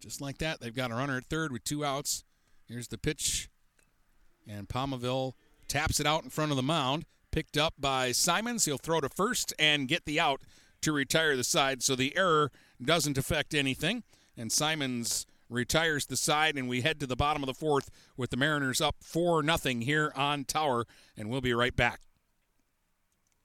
Just like that, they've got a runner at third with two outs. Here's the pitch, and Pomaville taps it out in front of the mound. Picked up by Simons. He'll throw to first and get the out to retire the side, so the error doesn't affect anything. And Simons retires the side, and we head to the bottom of the fourth with the Mariners up four nothing here on Tower, and we'll be right back.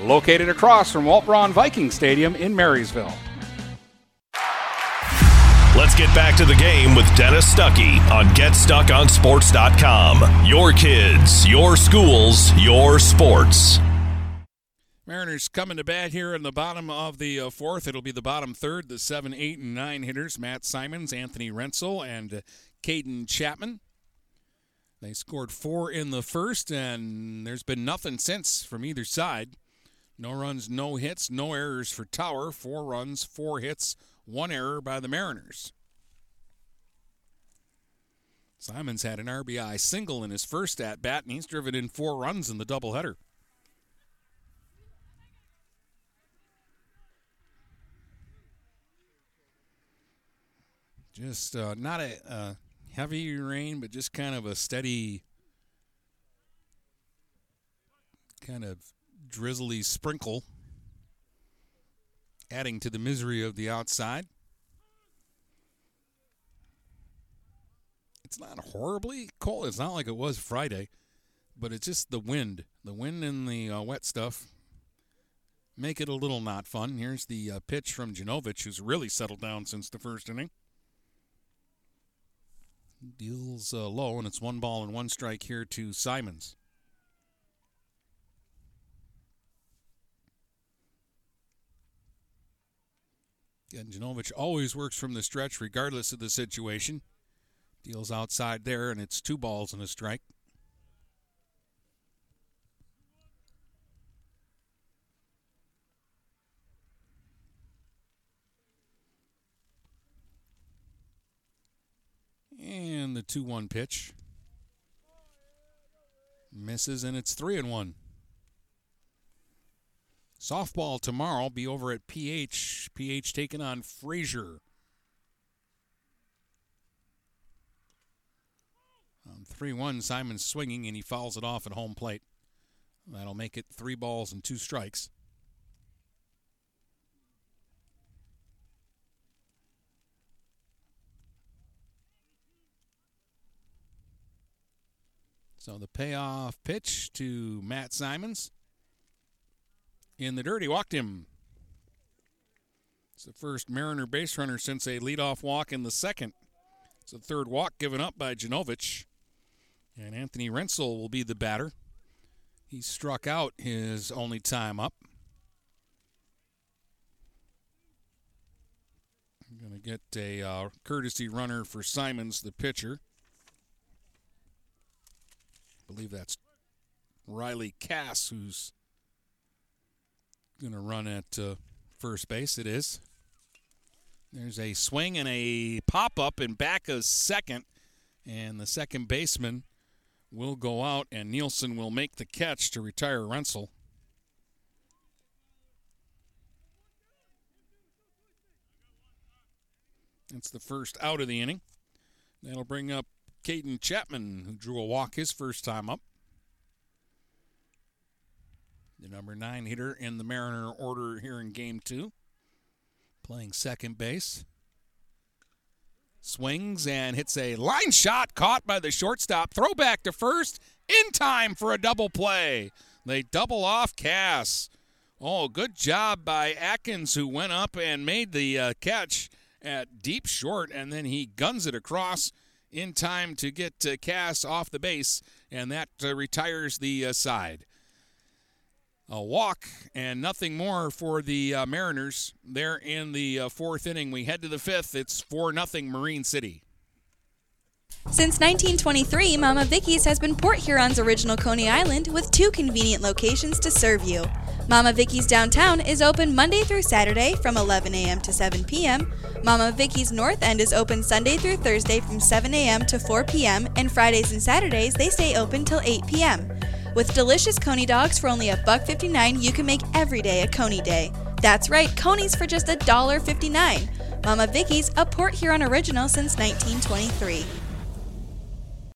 Located across from Walt Braun Viking Stadium in Marysville. Let's get back to the game with Dennis Stuckey on Get Stuck On Sports dot com. Your kids, your schools, your sports. Mariners coming to bat here in the bottom of the uh, fourth. It'll be the bottom third, the seven, eight, and nine hitters, Matt Simons, Anthony Rensel, and uh, Caden Chapman. They scored four in the first, and there's been nothing since from either side. No runs, no hits, no errors for Tower. Four runs, four hits, one error by the Mariners. Simons had an R B I single in his first at-bat, and he's driven in four runs in the doubleheader. Just uh, not a uh, heavy rain, but just kind of a steady kind of drizzly sprinkle, adding to the misery of the outside. It's not horribly cold. It's not like it was Friday, but it's just the wind. The wind and the uh, wet stuff make it a little not fun. Here's the uh, pitch from Janowicz, who's really settled down since the first inning. Deals uh, low, and it's one ball and one strike here to Simons. And Janowicz always works from the stretch regardless of the situation. Deals outside there, and it's two balls and a strike. And the two one pitch. Misses, and it's three and one. Softball tomorrow. Be over at P H. P H taking on Frazier. On three one, Simon's swinging, and he fouls it off at home plate. That'll make it three balls and two strikes. So the payoff pitch to Matt Simons. In the dirt, he walked him. It's the first Mariner base runner since a leadoff walk in the second. It's the third walk given up by Janowicz. And Anthony Rensel will be the batter. He struck out his only time up. I'm going to get a uh, courtesy runner for Simons, the pitcher. I believe that's Riley Cass who's going to run at uh, first base. It is. There's a swing and a pop-up in back of second, and the second baseman will go out, and Nielsen will make the catch to retire Rensel. That's the first out of the inning. That'll bring up Caden Chapman, who drew a walk his first time up. The number nine hitter in the Mariner order here in game two. Playing second base. Swings and hits a line shot caught by the shortstop. Throwback to first in time for a double play. They double off Cass. Oh, good job by Atkins, who went up and made the uh, catch at deep short, and then he guns it across in time to get uh, Cass off the base, and that uh, retires the uh, side. A walk and nothing more for the uh, Mariners. They're in the uh, fourth inning. We head to the fifth. It's four nothing Marine City. Since nineteen twenty-three, Mama Vicky's has been Port Huron's original Coney Island with two convenient locations to serve you. Mama Vicky's Downtown is open Monday through Saturday from eleven a.m. to seven p.m. Mama Vicky's North End is open Sunday through Thursday from seven a.m. to four p.m. and Fridays and Saturdays they stay open till eight p.m. With delicious Coney dogs for only one fifty-nine, you can make every day a Coney day. That's right, Coney's for just one fifty-nine. Mama Vicky's, a Port Huron original since nineteen twenty-three.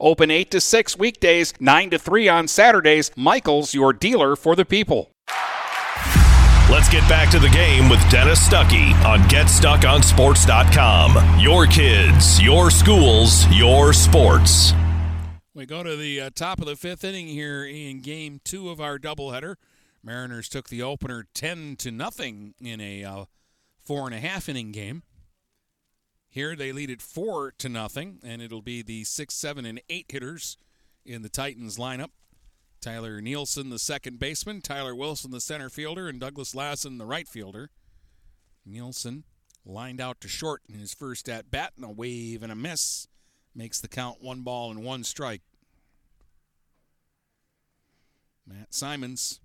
Open eight to six weekdays, nine to three on Saturdays. Michael's, your dealer for the people. Let's get back to the game with Dennis Stuckey on Get Stuck On Sports dot com. Your kids, your schools, your sports. We go to the uh, top of the fifth inning here in game two of our doubleheader. Mariners took the opener ten to nothing in a uh, four-and-a-half inning game. Here they lead it four to nothing, and it'll be the six, seven, and eight hitters in the Titans lineup. Tyler Nielsen, the second baseman, Tyler Wilson, the center fielder, and Douglas Lassen, the right fielder. Nielsen lined out to short in his first at bat, and a wave and a miss makes the count one ball and one strike. Matt Simons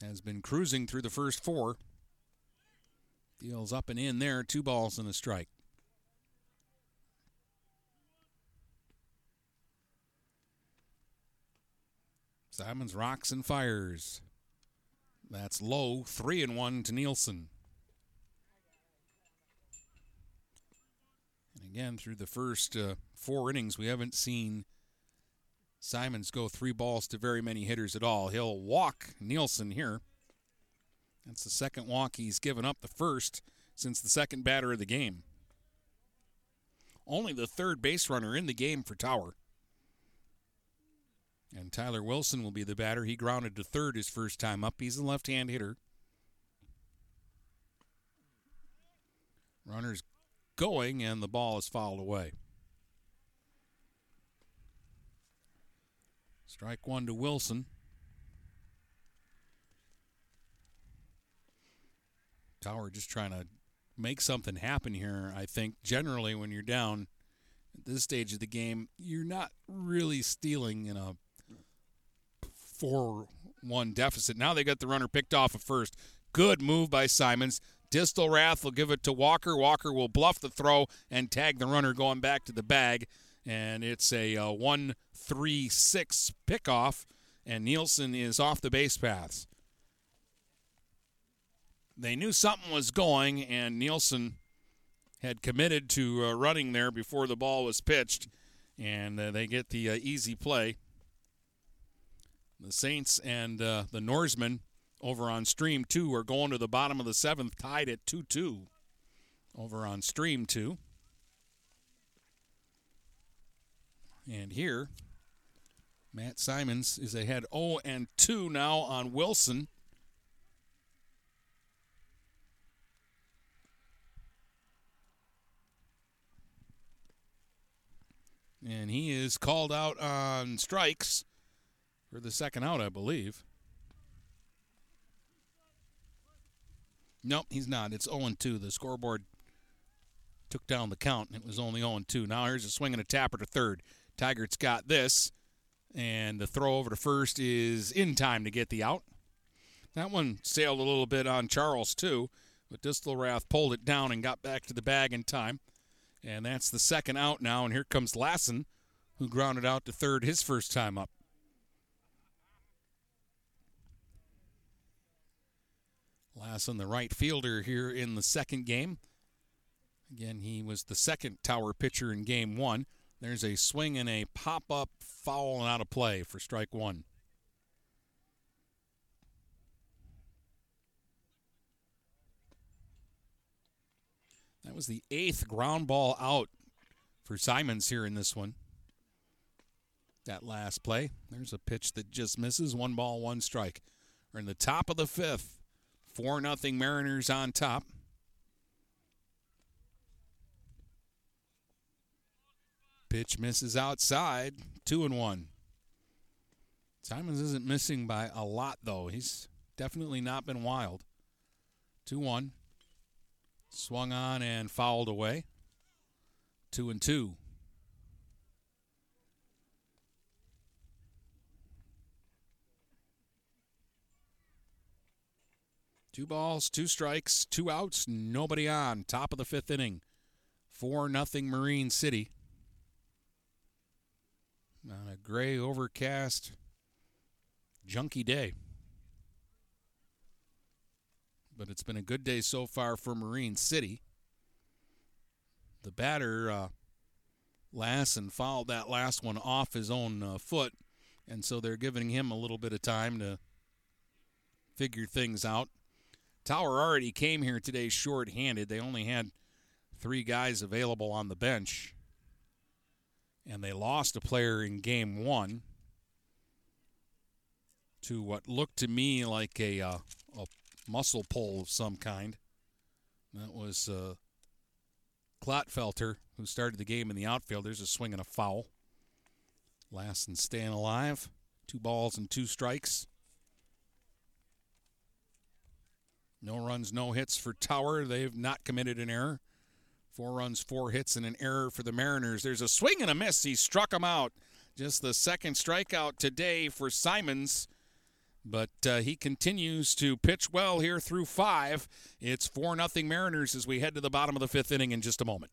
has been cruising through the first four. Deals up and in there, two balls and a strike. Simons rocks and fires. That's low, three and one to Nielsen. And again, through the first uh, four innings, we haven't seen Simons go three balls to very many hitters at all. He'll walk Nielsen here. That's the second walk he's given up, the first since the second batter of the game. Only the third base runner in the game for Tower. And Tyler Wilson will be the batter. He grounded to third his first time up. He's a left-hand hitter. Runner's going, and the ball is fouled away. Strike one to Wilson. Tower just trying to make something happen here, I think. Generally, when you're down at this stage of the game, you're not really stealing in a four one deficit. Now they got the runner picked off of first. Good move by Simons. Distelrath will give it to Walker. Walker will bluff the throw and tag the runner going back to the bag. And it's a uh, one three six pickoff, and Nielsen is off the base paths. They knew something was going, and Nielsen had committed to uh, running there before the ball was pitched, and uh, they get the uh, easy play. The Saints and uh, the Norsemen over on Stream two are going to the bottom of the seventh, tied at two two over on Stream two. And here, Matt Simons is ahead oh and two now on Wilson. And he is called out on strikes for the second out, I believe. Nope, he's not. It's oh and two. The scoreboard took down the count, and it was only oh and two. Now here's a swing and a tapper to third. Tigert's got this, and the throw over to first is in time to get the out. That one sailed a little bit on Charles, too, but Distelrath pulled it down and got back to the bag in time. And that's the second out now, and here comes Lassen, who grounded out to third his first time up. Lassen, the right fielder here in the second game. Again, he was the second Tower pitcher in game one. There's a swing and a pop-up foul and out of play for strike one. That was the eighth ground ball out for Simons here in this one. That last play. There's a pitch that just misses. One ball, one strike. We're in the top of the fifth. four nothing Mariners on top. Pitch misses outside, two and one. Simons isn't missing by a lot, though. He's definitely not been wild. two one. Swung on and fouled away. Two and two. Two balls, two strikes, two outs, nobody on. Top of the fifth inning. four nothing Marine City. On a gray, overcast, junky day. But it's been a good day so far for Marine City. The batter, uh, Lassen, fouled that last one off his own uh, foot, and so they're giving him a little bit of time to figure things out. Tower already came here today shorthanded. They only had three guys available on the bench. And they lost a player in game one to what looked to me like a, uh, a muscle pull of some kind. That was uh, Klotfelter, who started the game in the outfield. There's a swing and a foul. Lassen staying alive. Two balls and two strikes. No runs, no hits for Tower. They've not committed an error. Four runs, four hits, and an error for the Mariners. There's a swing and a miss. He struck him out. Just the second strikeout today for Simons. But uh, he continues to pitch well here through five. It's four nothing Mariners as we head to the bottom of the fifth inning in just a moment.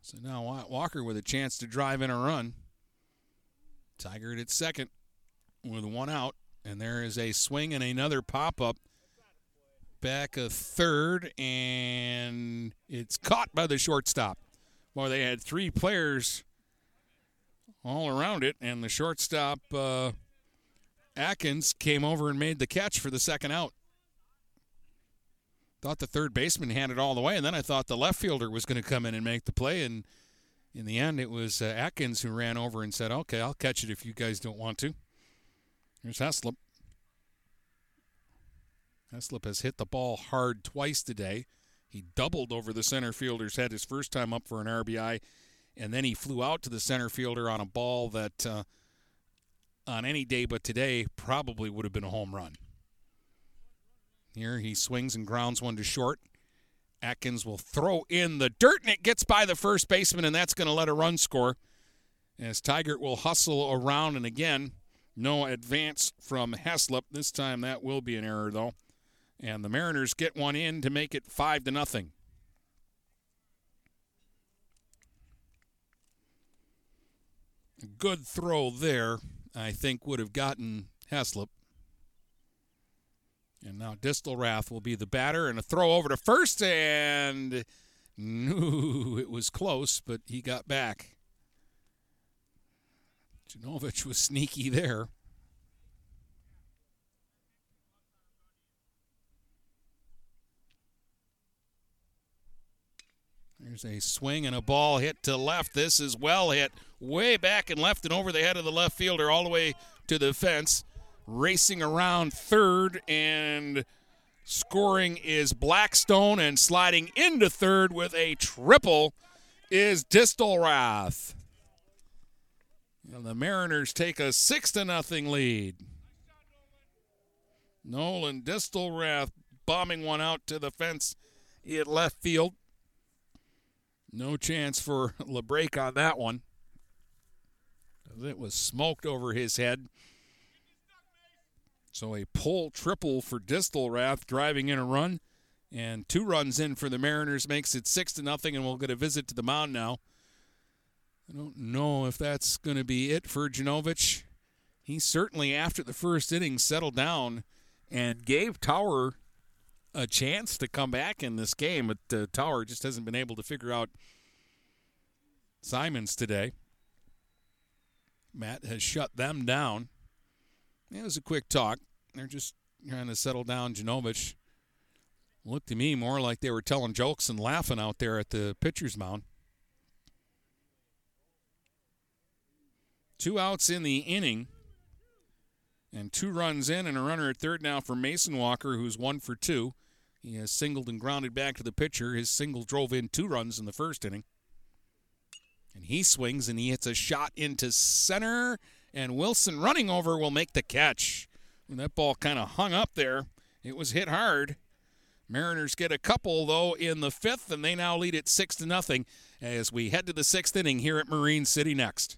So now Walker with a chance to drive in a run. Tigert at second with one out, and there is a swing and another pop-up. Back a third, and it's caught by the shortstop. Boy, they had three players all around it, and the shortstop, uh, Atkins, came over and made the catch for the second out. Thought the third baseman had it all the way, and then I thought the left fielder was going to come in and make the play, and in the end it was uh, Atkins who ran over and said, okay, I'll catch it if you guys don't want to. Here's Heslip. Heslip has hit the ball hard twice today. He doubled over the center fielder's head his first time up for an R B I. And then he flew out to the center fielder on a ball that uh, on any day but today probably would have been a home run. Here he swings and grounds one to short. Atkins will throw in the dirt, and it gets by the first baseman, and that's going to let a run score as Tigert will hustle around. And again, no advance from Heslip. This time that will be an error, though. And the Mariners get one in to make it five to nothing. Good throw there I think would have gotten Heslip. And now Distelrath will be the batter, and a throw over to first, and no, it was close, but he got back. Janowicz was sneaky there. There's a swing and a ball hit to left. This is well hit, way back and left and over the head of the left fielder, all the way to the fence. Racing around third and scoring is Blackstone, and sliding into third with a triple is Distelrath. And the Mariners take a six to nothing lead. Nolan Distelrath bombing one out to the fence at left field. No chance for Labrake on that one. It was smoked over his head. So a pull triple for Distelrath, driving in a run. And two runs in for the Mariners makes it six to nothing, and we'll get a visit to the mound now. I don't know if that's going to be it for Janowicz. He certainly, after the first inning, settled down and gave Tower a chance to come back in this game, but uh, Tower just hasn't been able to figure out Simons today. Matt has shut them down. It was a quick talk. They're just trying to settle down Janowicz. Looked to me more like they were telling jokes and laughing out there at the pitcher's mound. Two outs in the inning. And two runs in and a runner at third now for Mason Walker, who's one for two. He has singled and grounded back to the pitcher. His single drove in two runs in the first inning. And he swings and he hits a shot into center. And Wilson running over will make the catch. And that ball kind of hung up there. It was hit hard. Mariners get a couple, though, in the fifth, and they now lead it six to nothing as we head to the sixth inning here at Marine City next.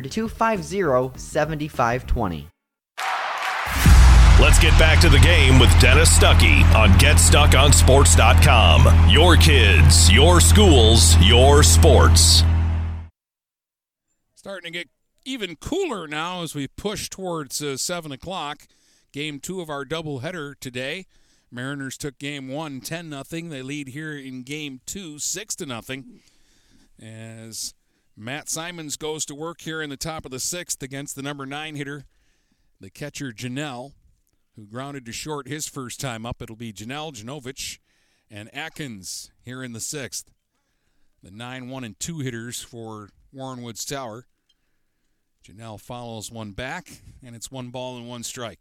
two five zero, seven five two zero. Let's get back to the game with Dennis Stuckey on Get Stuck On Sports dot com. Your kids, your schools, your sports. Starting to get even cooler now as we push towards uh, seven o'clock. Game two of our doubleheader today. Mariners took game one, ten nothing. They lead here in game two, six to nothing. As Matt Simons goes to work here in the top of the sixth against the number nine hitter, the catcher Janelle, who grounded to short his first time up. It'll be Janelle, Janowicz, and Atkins here in the sixth. The nine, one, and two hitters for Warren Woods Tower. Janelle follows one back, and it's one ball and one strike.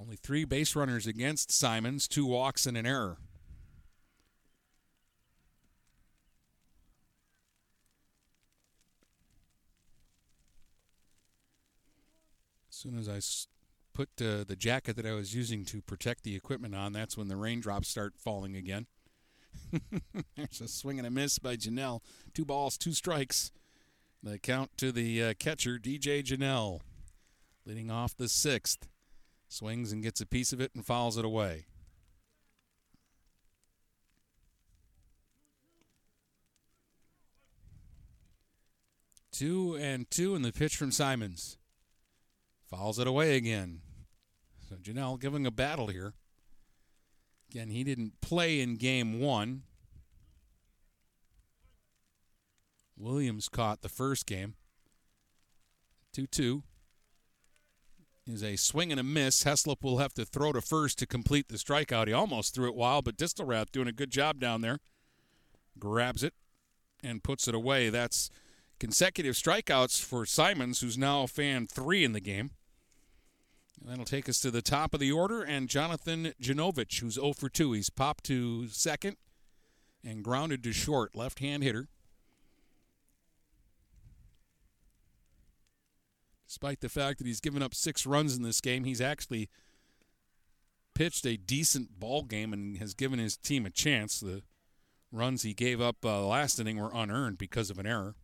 Only three base runners against Simons, two walks and an error. As soon as I put uh, the jacket that I was using to protect the equipment on, that's when the raindrops start falling again. There's a swing and a miss by Janelle. Two balls, two strikes. The count to the uh, catcher, D J Janelle, leading off the sixth. Swings and gets a piece of it and fouls it away. Two and two in the pitch from Simons. Fouls it away again. So Janelle giving a battle here. Again, he didn't play in game one. Williams caught the first game. two two is a swing and a miss. Heslip will have to throw to first to complete the strikeout. He almost threw it wild, but Distelrath doing a good job down there. Grabs it and puts it away. That's consecutive strikeouts for Simons, who's now fanned three in the game. And that'll take us to the top of the order, and Jonathan Janowicz, who's oh for two. He's popped to second and grounded to short, left-hand hitter. Despite the fact that he's given up six runs in this game, he's actually pitched a decent ball game and has given his team a chance. The runs he gave up uh, last inning were unearned because of an error.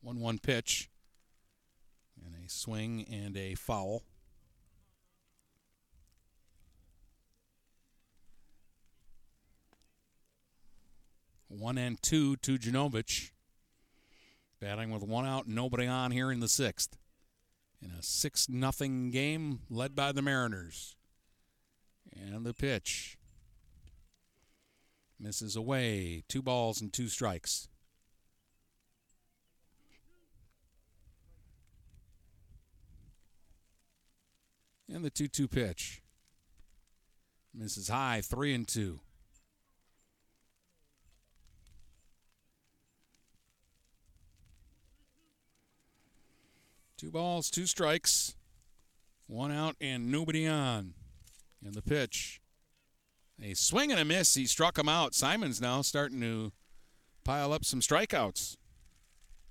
one one pitch, and a swing and a foul. One and two to Janowicz. Batting with one out, nobody on here in the sixth. In a six nothing game led by the Mariners. And the pitch. Misses away. Two balls and two strikes. And the two two pitch. Misses high, three and two. Two balls, two strikes, one out and nobody on. And the pitch, a swing and a miss. He struck him out. Simons now starting to pile up some strikeouts.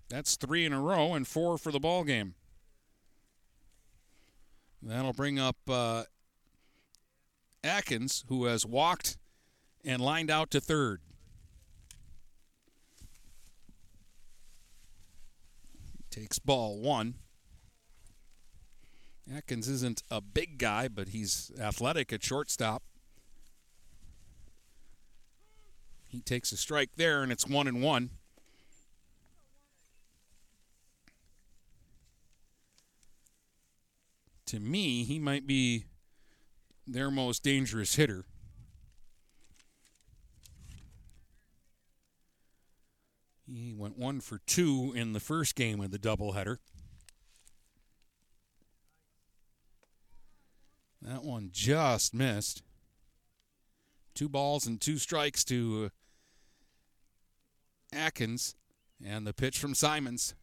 That's three in a row and four for the ball game. That'll bring up uh, Atkins, who has walked and lined out to third. Takes ball one. Atkins isn't a big guy, but he's athletic at shortstop. He takes a strike there, and it's one and one. To me, he might be their most dangerous hitter. He went one for two in the first game of the doubleheader. That one just missed. Two balls and two strikes to Atkins. And the pitch from Simons.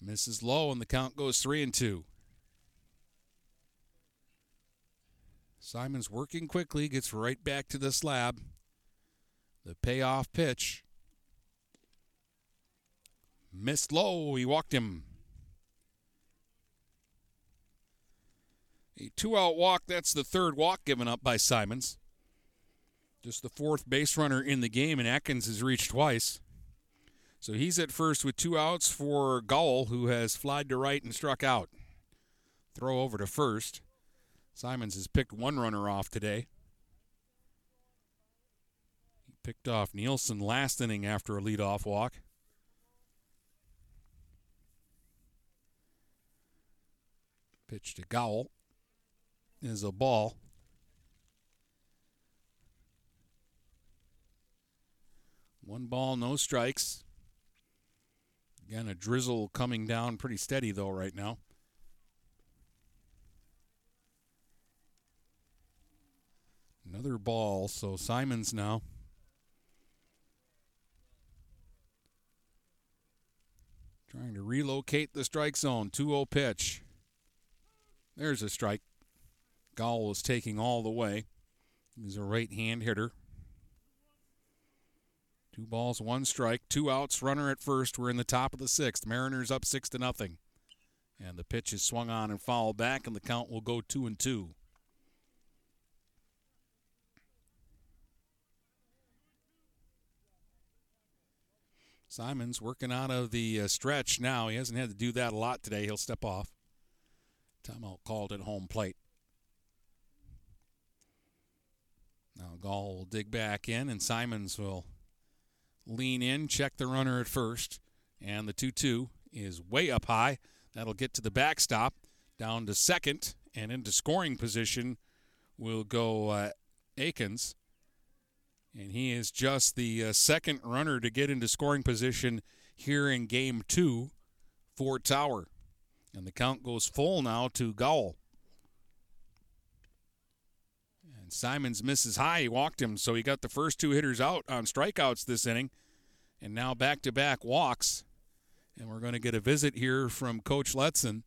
Misses low, and the count goes three and two. Simons working quickly, gets right back to the slab. The payoff pitch. Missed low, he walked him. A two-out walk, that's the third walk given up by Simons. Just the fourth base runner in the game, and Atkins has reached twice. So he's at first with two outs for Gowell, who has flied to right and struck out. Throw over to first. Simons has picked one runner off today. He picked off Nielsen last inning after a leadoff walk. Pitch to Gowell. Is a ball. One ball, no strikes. Again, a drizzle coming down pretty steady, though, right now. Another ball, so Simons now. Trying to relocate the strike zone. two oh pitch. There's a strike. Gowell is taking all the way. He's a right-hand hitter. Two balls, one strike, two outs, runner at first. We're in the top of the sixth. Mariners up six to nothing. And the pitch is swung on and fouled back, and the count will go two and two. Simons working out of the uh, stretch now. He hasn't had to do that a lot today. He'll step off. Timeout called at home plate. Now Gall will dig back in, and Simons will lean in, check the runner at first. And the two two is way up high. That'll get to the backstop, down to second, And into scoring position will go uh, Akins. And he is just the uh, second runner to get into scoring position here in game two for Tower. And the count goes full now to Gowell. And Simons misses high. He walked him, so he got the first two hitters out on strikeouts this inning. And now back-to-back walks. And we're going to get a visit here from Coach Letson.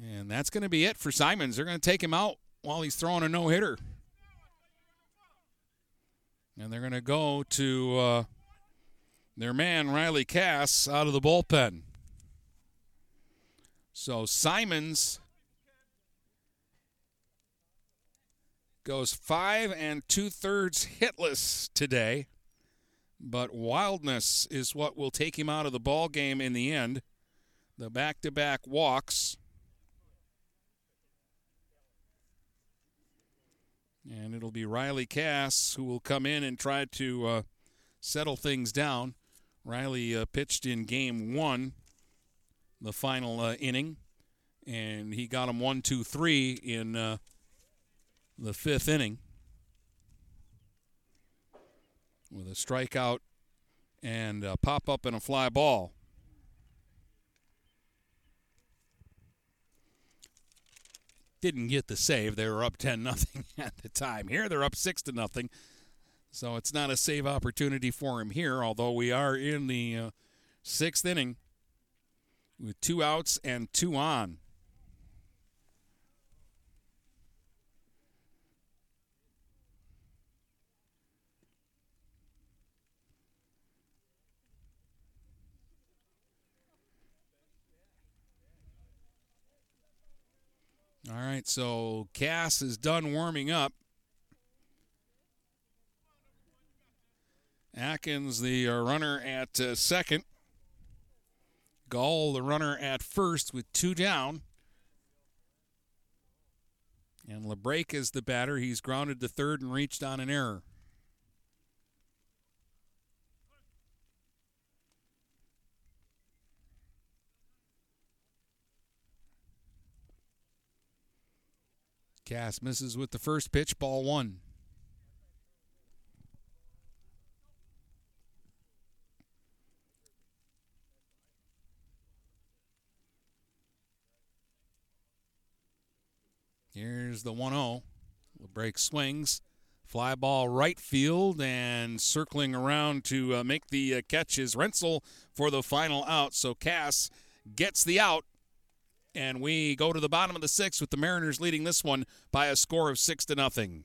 And that's going to be it for Simons. They're going to take him out while he's throwing a no-hitter. And they're going to go to uh, their man, Riley Cass, out of the bullpen. So Simons goes five and two-thirds hitless today. But wildness is what will take him out of the ball game in the end. The back-to-back walks. And it'll be Riley Cass who will come in and try to uh, settle things down. Riley uh, pitched in game one, the final uh, inning, and he got him one, two, three in uh, the fifth inning with a strikeout and a pop-up and a fly ball. Didn't get the save. They were up ten nothing at the time. Here they're up six to nothing. So it's not a save opportunity for him here, although we are in the uh, sixth inning with two outs and two on. All right, so Cass is done warming up. Atkins, the uh, runner at uh, second. Gall, the runner at first with two down. And Labrake is the batter. He's grounded to third and reached on an error. Cass misses with the first pitch, ball one. Here's the one oh. Labrake swings. Fly ball right field and circling around to uh, make the uh, catch is Rensel for the final out. So Cass gets the out. And we go to the bottom of the sixth with the Mariners leading this one by a score of six to nothing.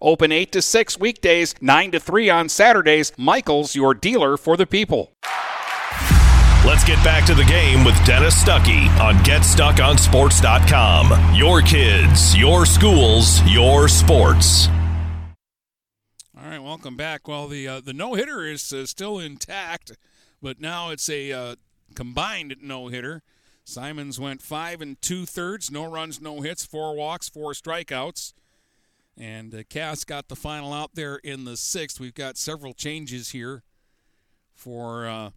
Open eight to six weekdays, nine to three on Saturdays. Michael's, your dealer for the people. Let's get back to the game with Dennis Stuckey on Get Stuck On Sports dot com. Your kids, your schools, your sports. All right, welcome back. Well, the uh, the no-hitter is uh, still intact, but now it's a uh, combined no-hitter. Simons went five and two-thirds, no runs, no hits, four walks, four strikeouts. And uh, Cass got the final out there in the sixth. We've got several changes here for uh,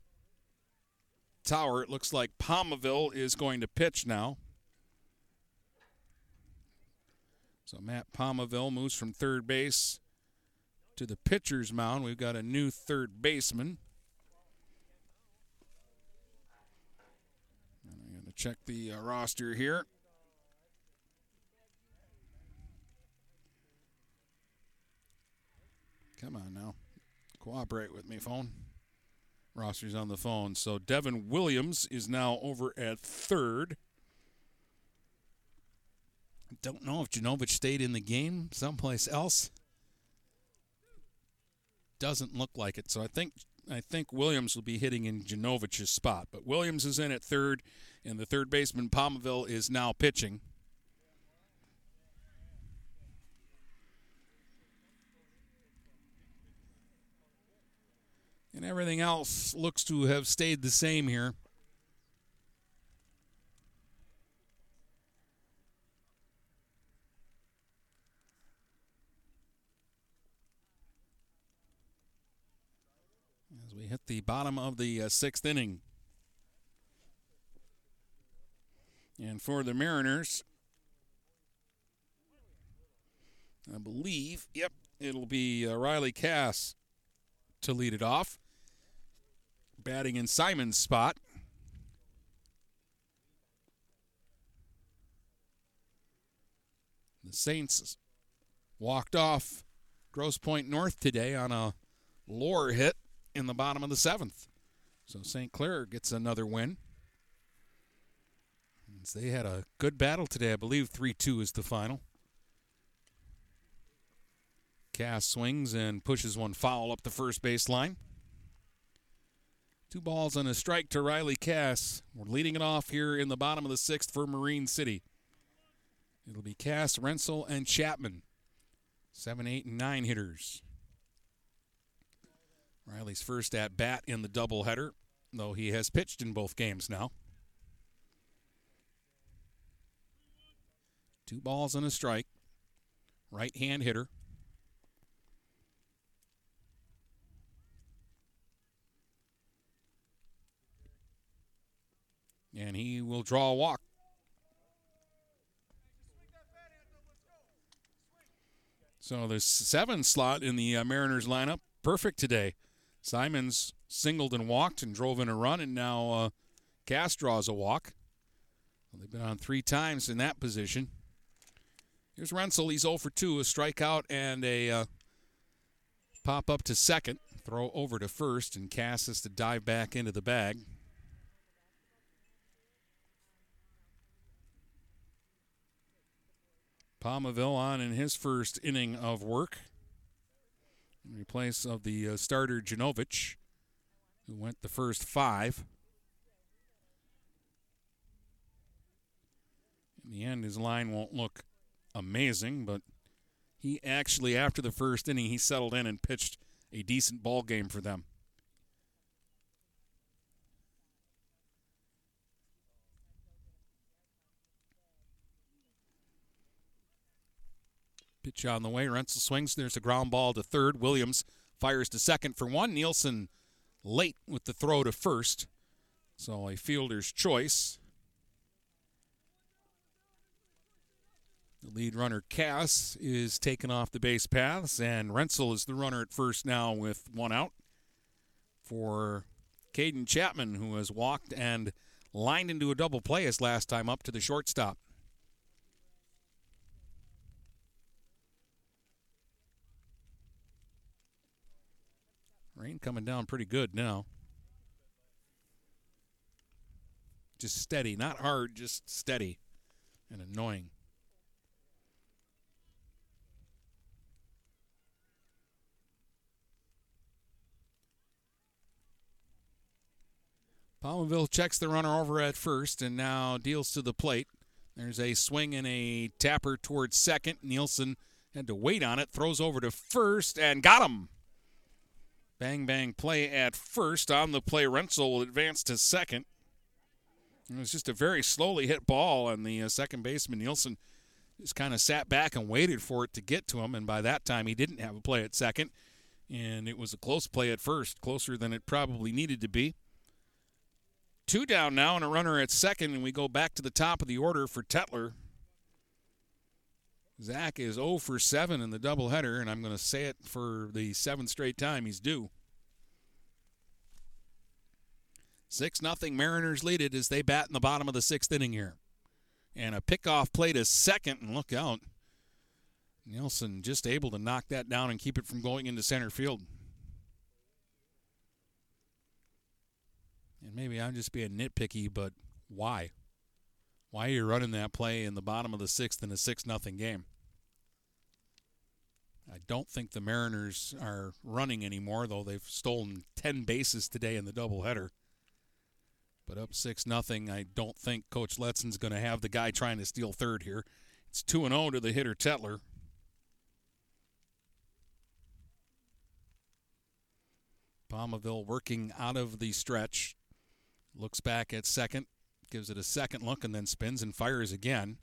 Tower. It looks like Pomaville is going to pitch now. So Matt Pomaville moves from third base to the pitcher's mound. We've got a new third baseman. And I'm going to check the uh, roster here. Come on now. Cooperate with me, phone. Roster's on the phone. So Devin Williams is now over at third. I don't know if Janowicz stayed in the game someplace else. Doesn't look like it. So I think I think Williams will be hitting in Janovich's spot. But Williams is in at third, and the third baseman, Pomaville, is now pitching. And everything else looks to have stayed the same here. As we hit the bottom of the uh, sixth inning. And for the Mariners, I believe, yep, it'll be uh, Riley Cass to lead it off. Batting in Simon's spot. The Saints walked off Grosse Pointe North today on a lore hit in the bottom of the seventh. So Saint Clair gets another win. They had a good battle today. I believe three two is the final. Cass swings and pushes one foul up the first baseline. Two balls and a strike to Riley Cass. We're leading it off here in the bottom of the sixth for Marine City. It'll be Cass, Rensel, and Chapman. Seven, eight, and nine hitters. Riley's first at bat in the doubleheader, though he has pitched in both games now. Two balls and a strike. Right-hand hitter. And he will draw a walk. So the seventh slot in the uh, Mariners lineup, perfect today. Simons singled and walked and drove in a run, and now uh, Cass draws a walk. Well, they've been on three times in that position. Here's Rensel. He's oh for two, a strikeout and a uh, pop up to second. Throw over to first, and Cass has to dive back into the bag. Pomaville on in his first inning of work in place of the uh, starter Janowicz, who went the first five. In the end, his line won't look amazing, but he actually, after the first inning, he settled in and pitched a decent ball game for them. Pitch on the way. Rensel swings. There's a ground ball to third. Williams fires to second for one. Nielsen late with the throw to first. So a fielder's choice. The lead runner, Cass, is taken off the base paths, and Rensel is the runner at first now with one out for Caden Chapman, who has walked and lined into a double play his last time up to the shortstop. Rain coming down pretty good now. Just steady, not hard, just steady and annoying. Pomaville checks the runner over at first and now deals to the plate. There's a swing and a tapper towards second. Nielsen had to wait on it, throws over to first and got him. Bang, bang, play at first. On the play, Rensel will advance to second. It was just a very slowly hit ball, and the uh, second baseman, Nielsen, just kind of sat back and waited for it to get to him, and by that time he didn't have a play at second, and it was a close play at first, closer than it probably needed to be. Two down now and a runner at second, and we go back to the top of the order for Tetler. Zach is oh for seven in the doubleheader, and I'm going to say it for the seventh straight time, he's due. six nothing Mariners lead it as they bat in the bottom of the sixth inning here. And a pickoff play to second, and look out. Nielsen just able to knock that down and keep it from going into center field. And maybe I'm just being nitpicky, but why? Why are you running that play in the bottom of the sixth in a six nothing game? I don't think the Mariners are running anymore, though they've stolen ten bases today in the doubleheader. But up six nothing, I don't think Coach Letson's going to have the guy trying to steal third here. It's two and oh to the hitter, Tetler. Pomaville working out of the stretch. Looks back at second, gives it a second look, and then spins and fires again.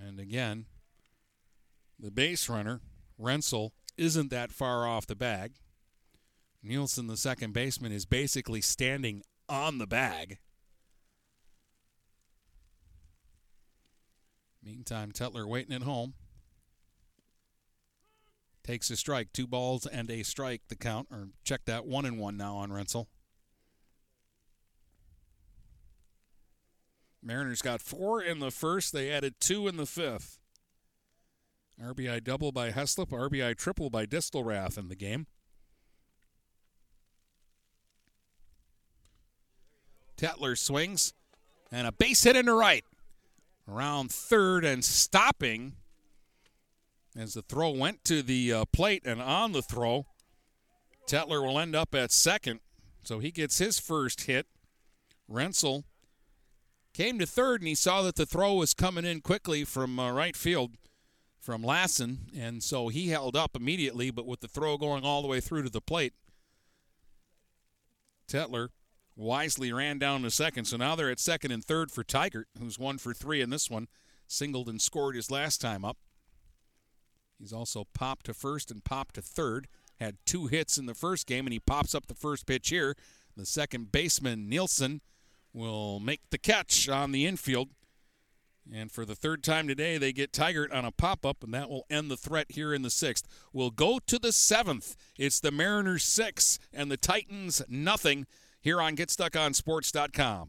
And again, the base runner, Rensel, isn't that far off the bag. Nielsen, the second baseman, is basically standing on the bag. Meantime, Tetler waiting at home. Takes a strike. Two balls and a strike, the count. Or check that, one and one now on Rensel. Mariners got four in the first. They added two in the fifth. R B I double by Heslip. R B I triple by Distelrath in the game. Tetler swings, and a base hit into right. Around third and stopping as the throw went to the uh, plate, and on the throw, Tetler will end up at second, so he gets his first hit. Rensel came to third, and he saw that the throw was coming in quickly from uh, right field from Lassen, and so he held up immediately, but with the throw going all the way through to the plate, Tetler wisely ran down to second, so now they're at second and third for Tigert, who's one for three in this one. Singled and scored his last time up. He's also popped to first and popped to third. Had two hits in the first game, and he pops up the first pitch here. The second baseman, Nielsen, will make the catch on the infield. And for the third time today, they get Tigert on a pop-up, and that will end the threat here in the sixth. We'll go to the seventh. It's the Mariners six and the Titans nothing. Here on Get Stuck On Sports dot com.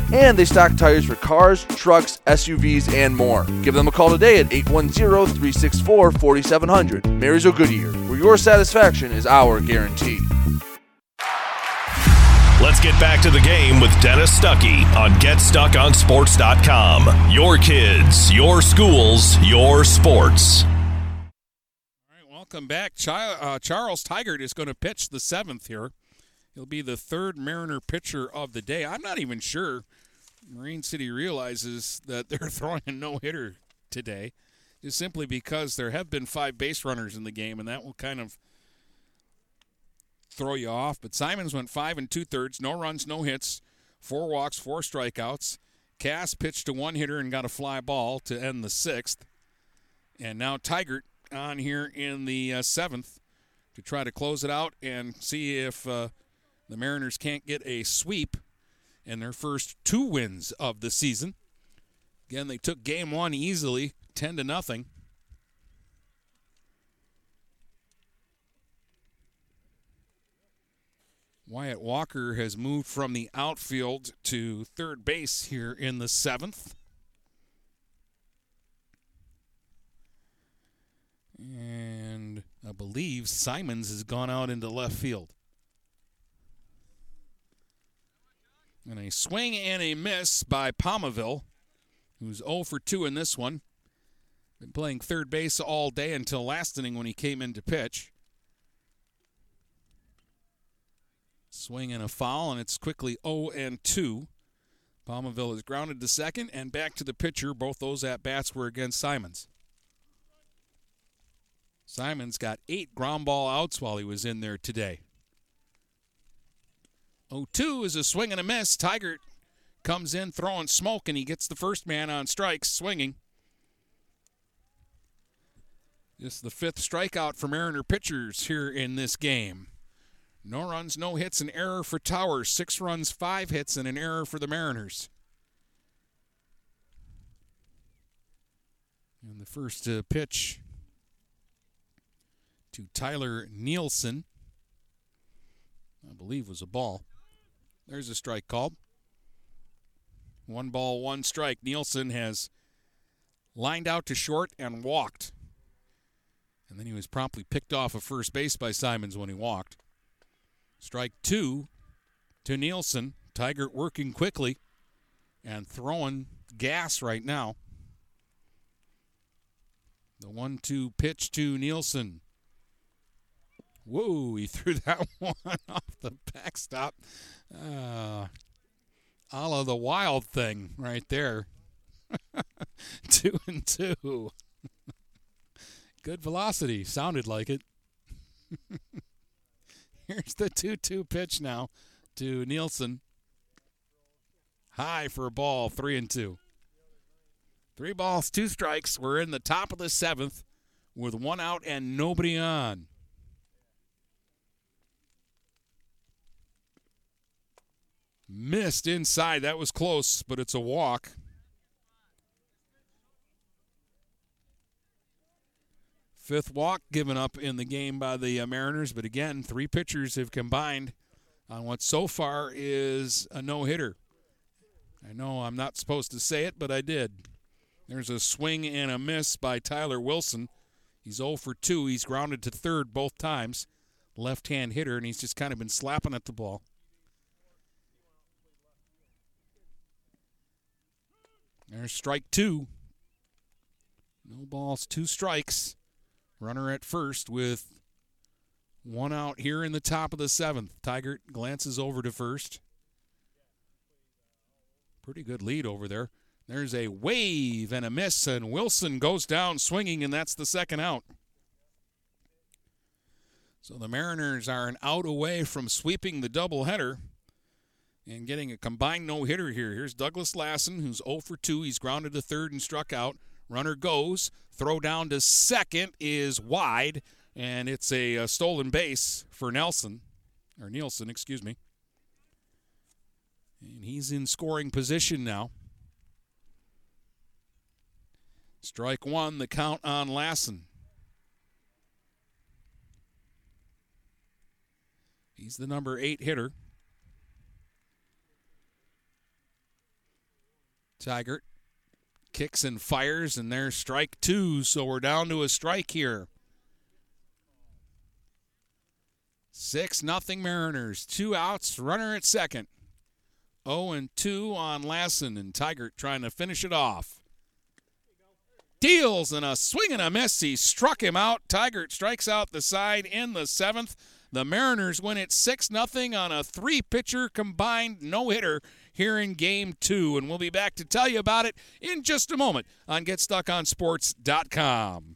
and they stock tires for cars, trucks, S U Vs, and more. Give them a call today at eight one zero, three six four, four seven zero zero. Marysville Goodyear, where your satisfaction is our guarantee. Let's get back to the game with Dennis Stuckey on Get Stuck On Sports dot com. Your kids, your schools, your sports. All right, welcome back. Ch- uh, Charles Tigert is going to pitch the seventh here. He'll be the third Mariner pitcher of the day. I'm not even sure Marine City realizes that they're throwing a no-hitter today, just simply because there have been five base runners in the game, and that will kind of throw you off. But Simons went five and two-thirds, no runs, no hits, four walks, four strikeouts. Cass pitched to one hitter and got a fly ball to end the sixth. And now Tigert on here in the uh, seventh to try to close it out and see if uh, – the Mariners can't get a sweep in their first two wins of the season. Again, they took game one easily, ten to nothing. Wyatt Walker has moved from the outfield to third base here in the seventh. And I believe Simons has gone out into left field. And a swing and a miss by Pomaville, who's oh for two in this one. Been playing third base all day until last inning when he came in to pitch. Swing and a foul, and it's quickly oh and two. Pomaville is grounded to second and back to the pitcher. Both those at-bats were against Simons. Simons got eight ground ball outs while he was in there today. oh two is a swing and a miss. Tigert comes in throwing smoke, and he gets the first man on strikes, swinging. This is the fifth strikeout for Mariner pitchers here in this game. No runs, no hits, an error for Towers. Six runs, five hits, and an error for the Mariners. And the first uh, pitch to Tyler Nielsen, I believe was a ball. There's a strike call. One ball, one strike. Nielsen has lined out to short and walked. And then he was promptly picked off of first base by Simons when he walked. Strike two to Nielsen. Tigert working quickly and throwing gas right now. The one two pitch to Nielsen. Whoa, he threw that one off the backstop. Uh, a la the Wild Thing right there. two and two. Good velocity. Sounded like it. Here's the two two pitch now to Nielsen. High for a ball, three and two. Three balls, two strikes. We're in the top of the seventh with one out and nobody on. Missed inside. That was close, but it's a walk. Fifth walk given up in the game by the uh, Mariners, but again, three pitchers have combined on what so far is a no-hitter. I know I'm not supposed to say it, but I did. There's a swing and a miss by Tyler Wilson. He's oh for two. He's grounded to third both times. Left-hand hitter, and he's just kind of been slapping at the ball. There's strike two. No balls, two strikes. Runner at first with one out here in the top of the seventh. Tigert glances over to first. Pretty good lead over there. There's a wave and a miss, and Wilson goes down swinging, and that's the second out. So the Mariners are an out away from sweeping the doubleheader and getting a combined no-hitter here. Here's Douglas Lassen, who's oh for two. He's grounded to third and struck out. Runner goes. Throw down to second is wide, and it's a, a stolen base for Nelson, or Nielsen, excuse me. And he's in scoring position now. Strike one, the count on Lassen. He's the number eight hitter. Tigert kicks and fires, and there's strike two, so we're down to a strike here. six nothing Mariners, two outs, runner at second. oh and two on Lassen, and Tigert trying to finish it off. Deals and a swing and a miss. He struck him out. Tigert strikes out the side in the seventh. The Mariners win it six nothing on a three-pitcher combined no-hitter here in Game two. And we'll be back to tell you about it in just a moment on Get Stuck On Sports dot com.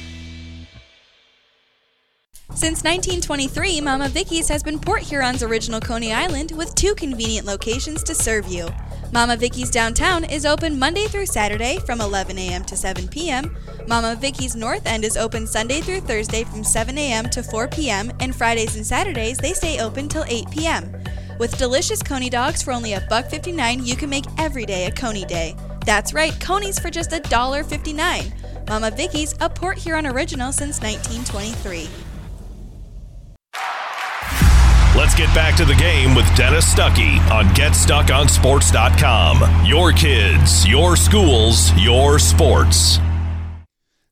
Since nineteen twenty-three, Mama Vicky's has been Port Huron's original Coney Island with two convenient locations to serve you. Mama Vicky's Downtown is open Monday through Saturday from eleven a.m. to seven p.m. Mama Vicky's North End is open Sunday through Thursday from seven a.m. to four p.m. and Fridays and Saturdays they stay open till eight p.m. With delicious Coney dogs for only a buck fifty-nine, you can make every day a Coney day. That's right, Coneys for just a dollar fifty-nine. Mama Vicky's, a Port Huron original since nineteen twenty-three. Let's get back to the game with Dennis Stuckey on Get Stuck On Sports dot com. Your kids, your schools, your sports.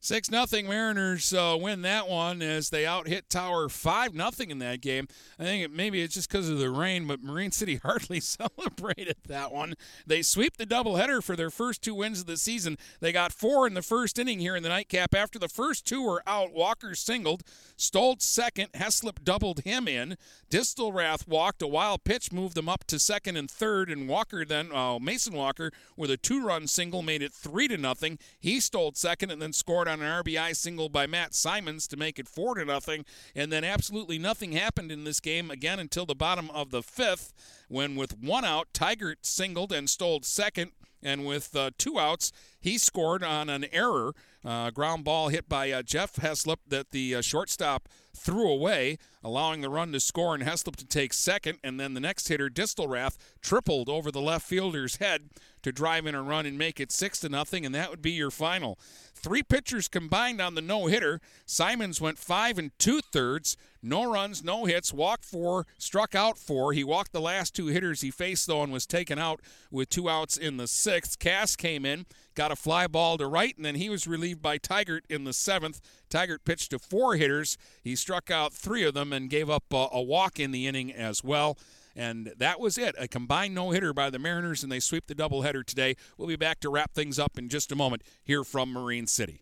six nothing Mariners uh, win that one as they out-hit Tower five nothing in that game. I think it, maybe it's just because of the rain, but Marine City hardly celebrated that one. They sweep the doubleheader for their first two wins of the season. They got four in the first inning here in the nightcap. After the first two were out, Walker singled, Stoltz second, Heslip doubled him in. Distelrath walked, a wild pitch moved them up to second and third, and Walker then, uh, Mason Walker, with a two-run single, made it three to nothing. He stole second and then scored on an R B I single by Matt Simons to make it four to nothing, and then absolutely nothing happened in this game again until the bottom of the fifth, when with one out, Tigert singled and stole second, and with uh, two outs, he scored on an error, uh, ground ball hit by uh, Jeff Heslip that the uh, shortstop threw away, allowing the run to score and Heslip to take second, and then the next hitter, Distelrath, tripled over the left fielder's head to drive in a run and make it six to nothing, and that would be your final. Three pitchers combined on the no-hitter. Simons went five and two-thirds. No runs, no hits, walked four, struck out four. He walked the last two hitters he faced, though, and was taken out with two outs in the sixth. Cass came in, got a fly ball to right, and then he was relieved by Tigert in the seventh. Tigert pitched to four hitters. He struck out three of them and gave up a, a walk in the inning as well. And that was it, a combined no-hitter by the Mariners, and they sweep the doubleheader today. We'll be back to wrap things up in just a moment here from Marine City.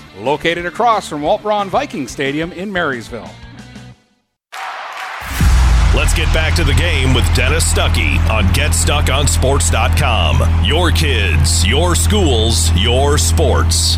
Located across from Walt Braun Viking Stadium in Marysville. Let's get back to the game with Dennis Stuckey on Get Stuck On Sports dot com. Your kids, your schools, your sports.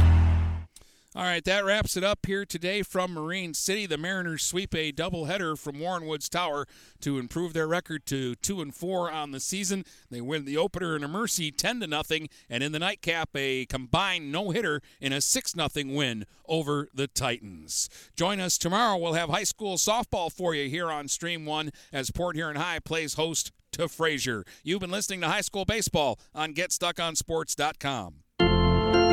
All right, that wraps it up here today from Marine City. The Mariners sweep a doubleheader from Warren Woods Tower to improve their record to two and four on the season. They win the opener in a mercy ten to nothing, and in the nightcap, a combined no-hitter in a six nothing win over the Titans. Join us tomorrow. We'll have high school softball for you here on Stream one as Port Huron High plays host to Frazier. You've been listening to high school baseball on Get Stuck On Sports dot com.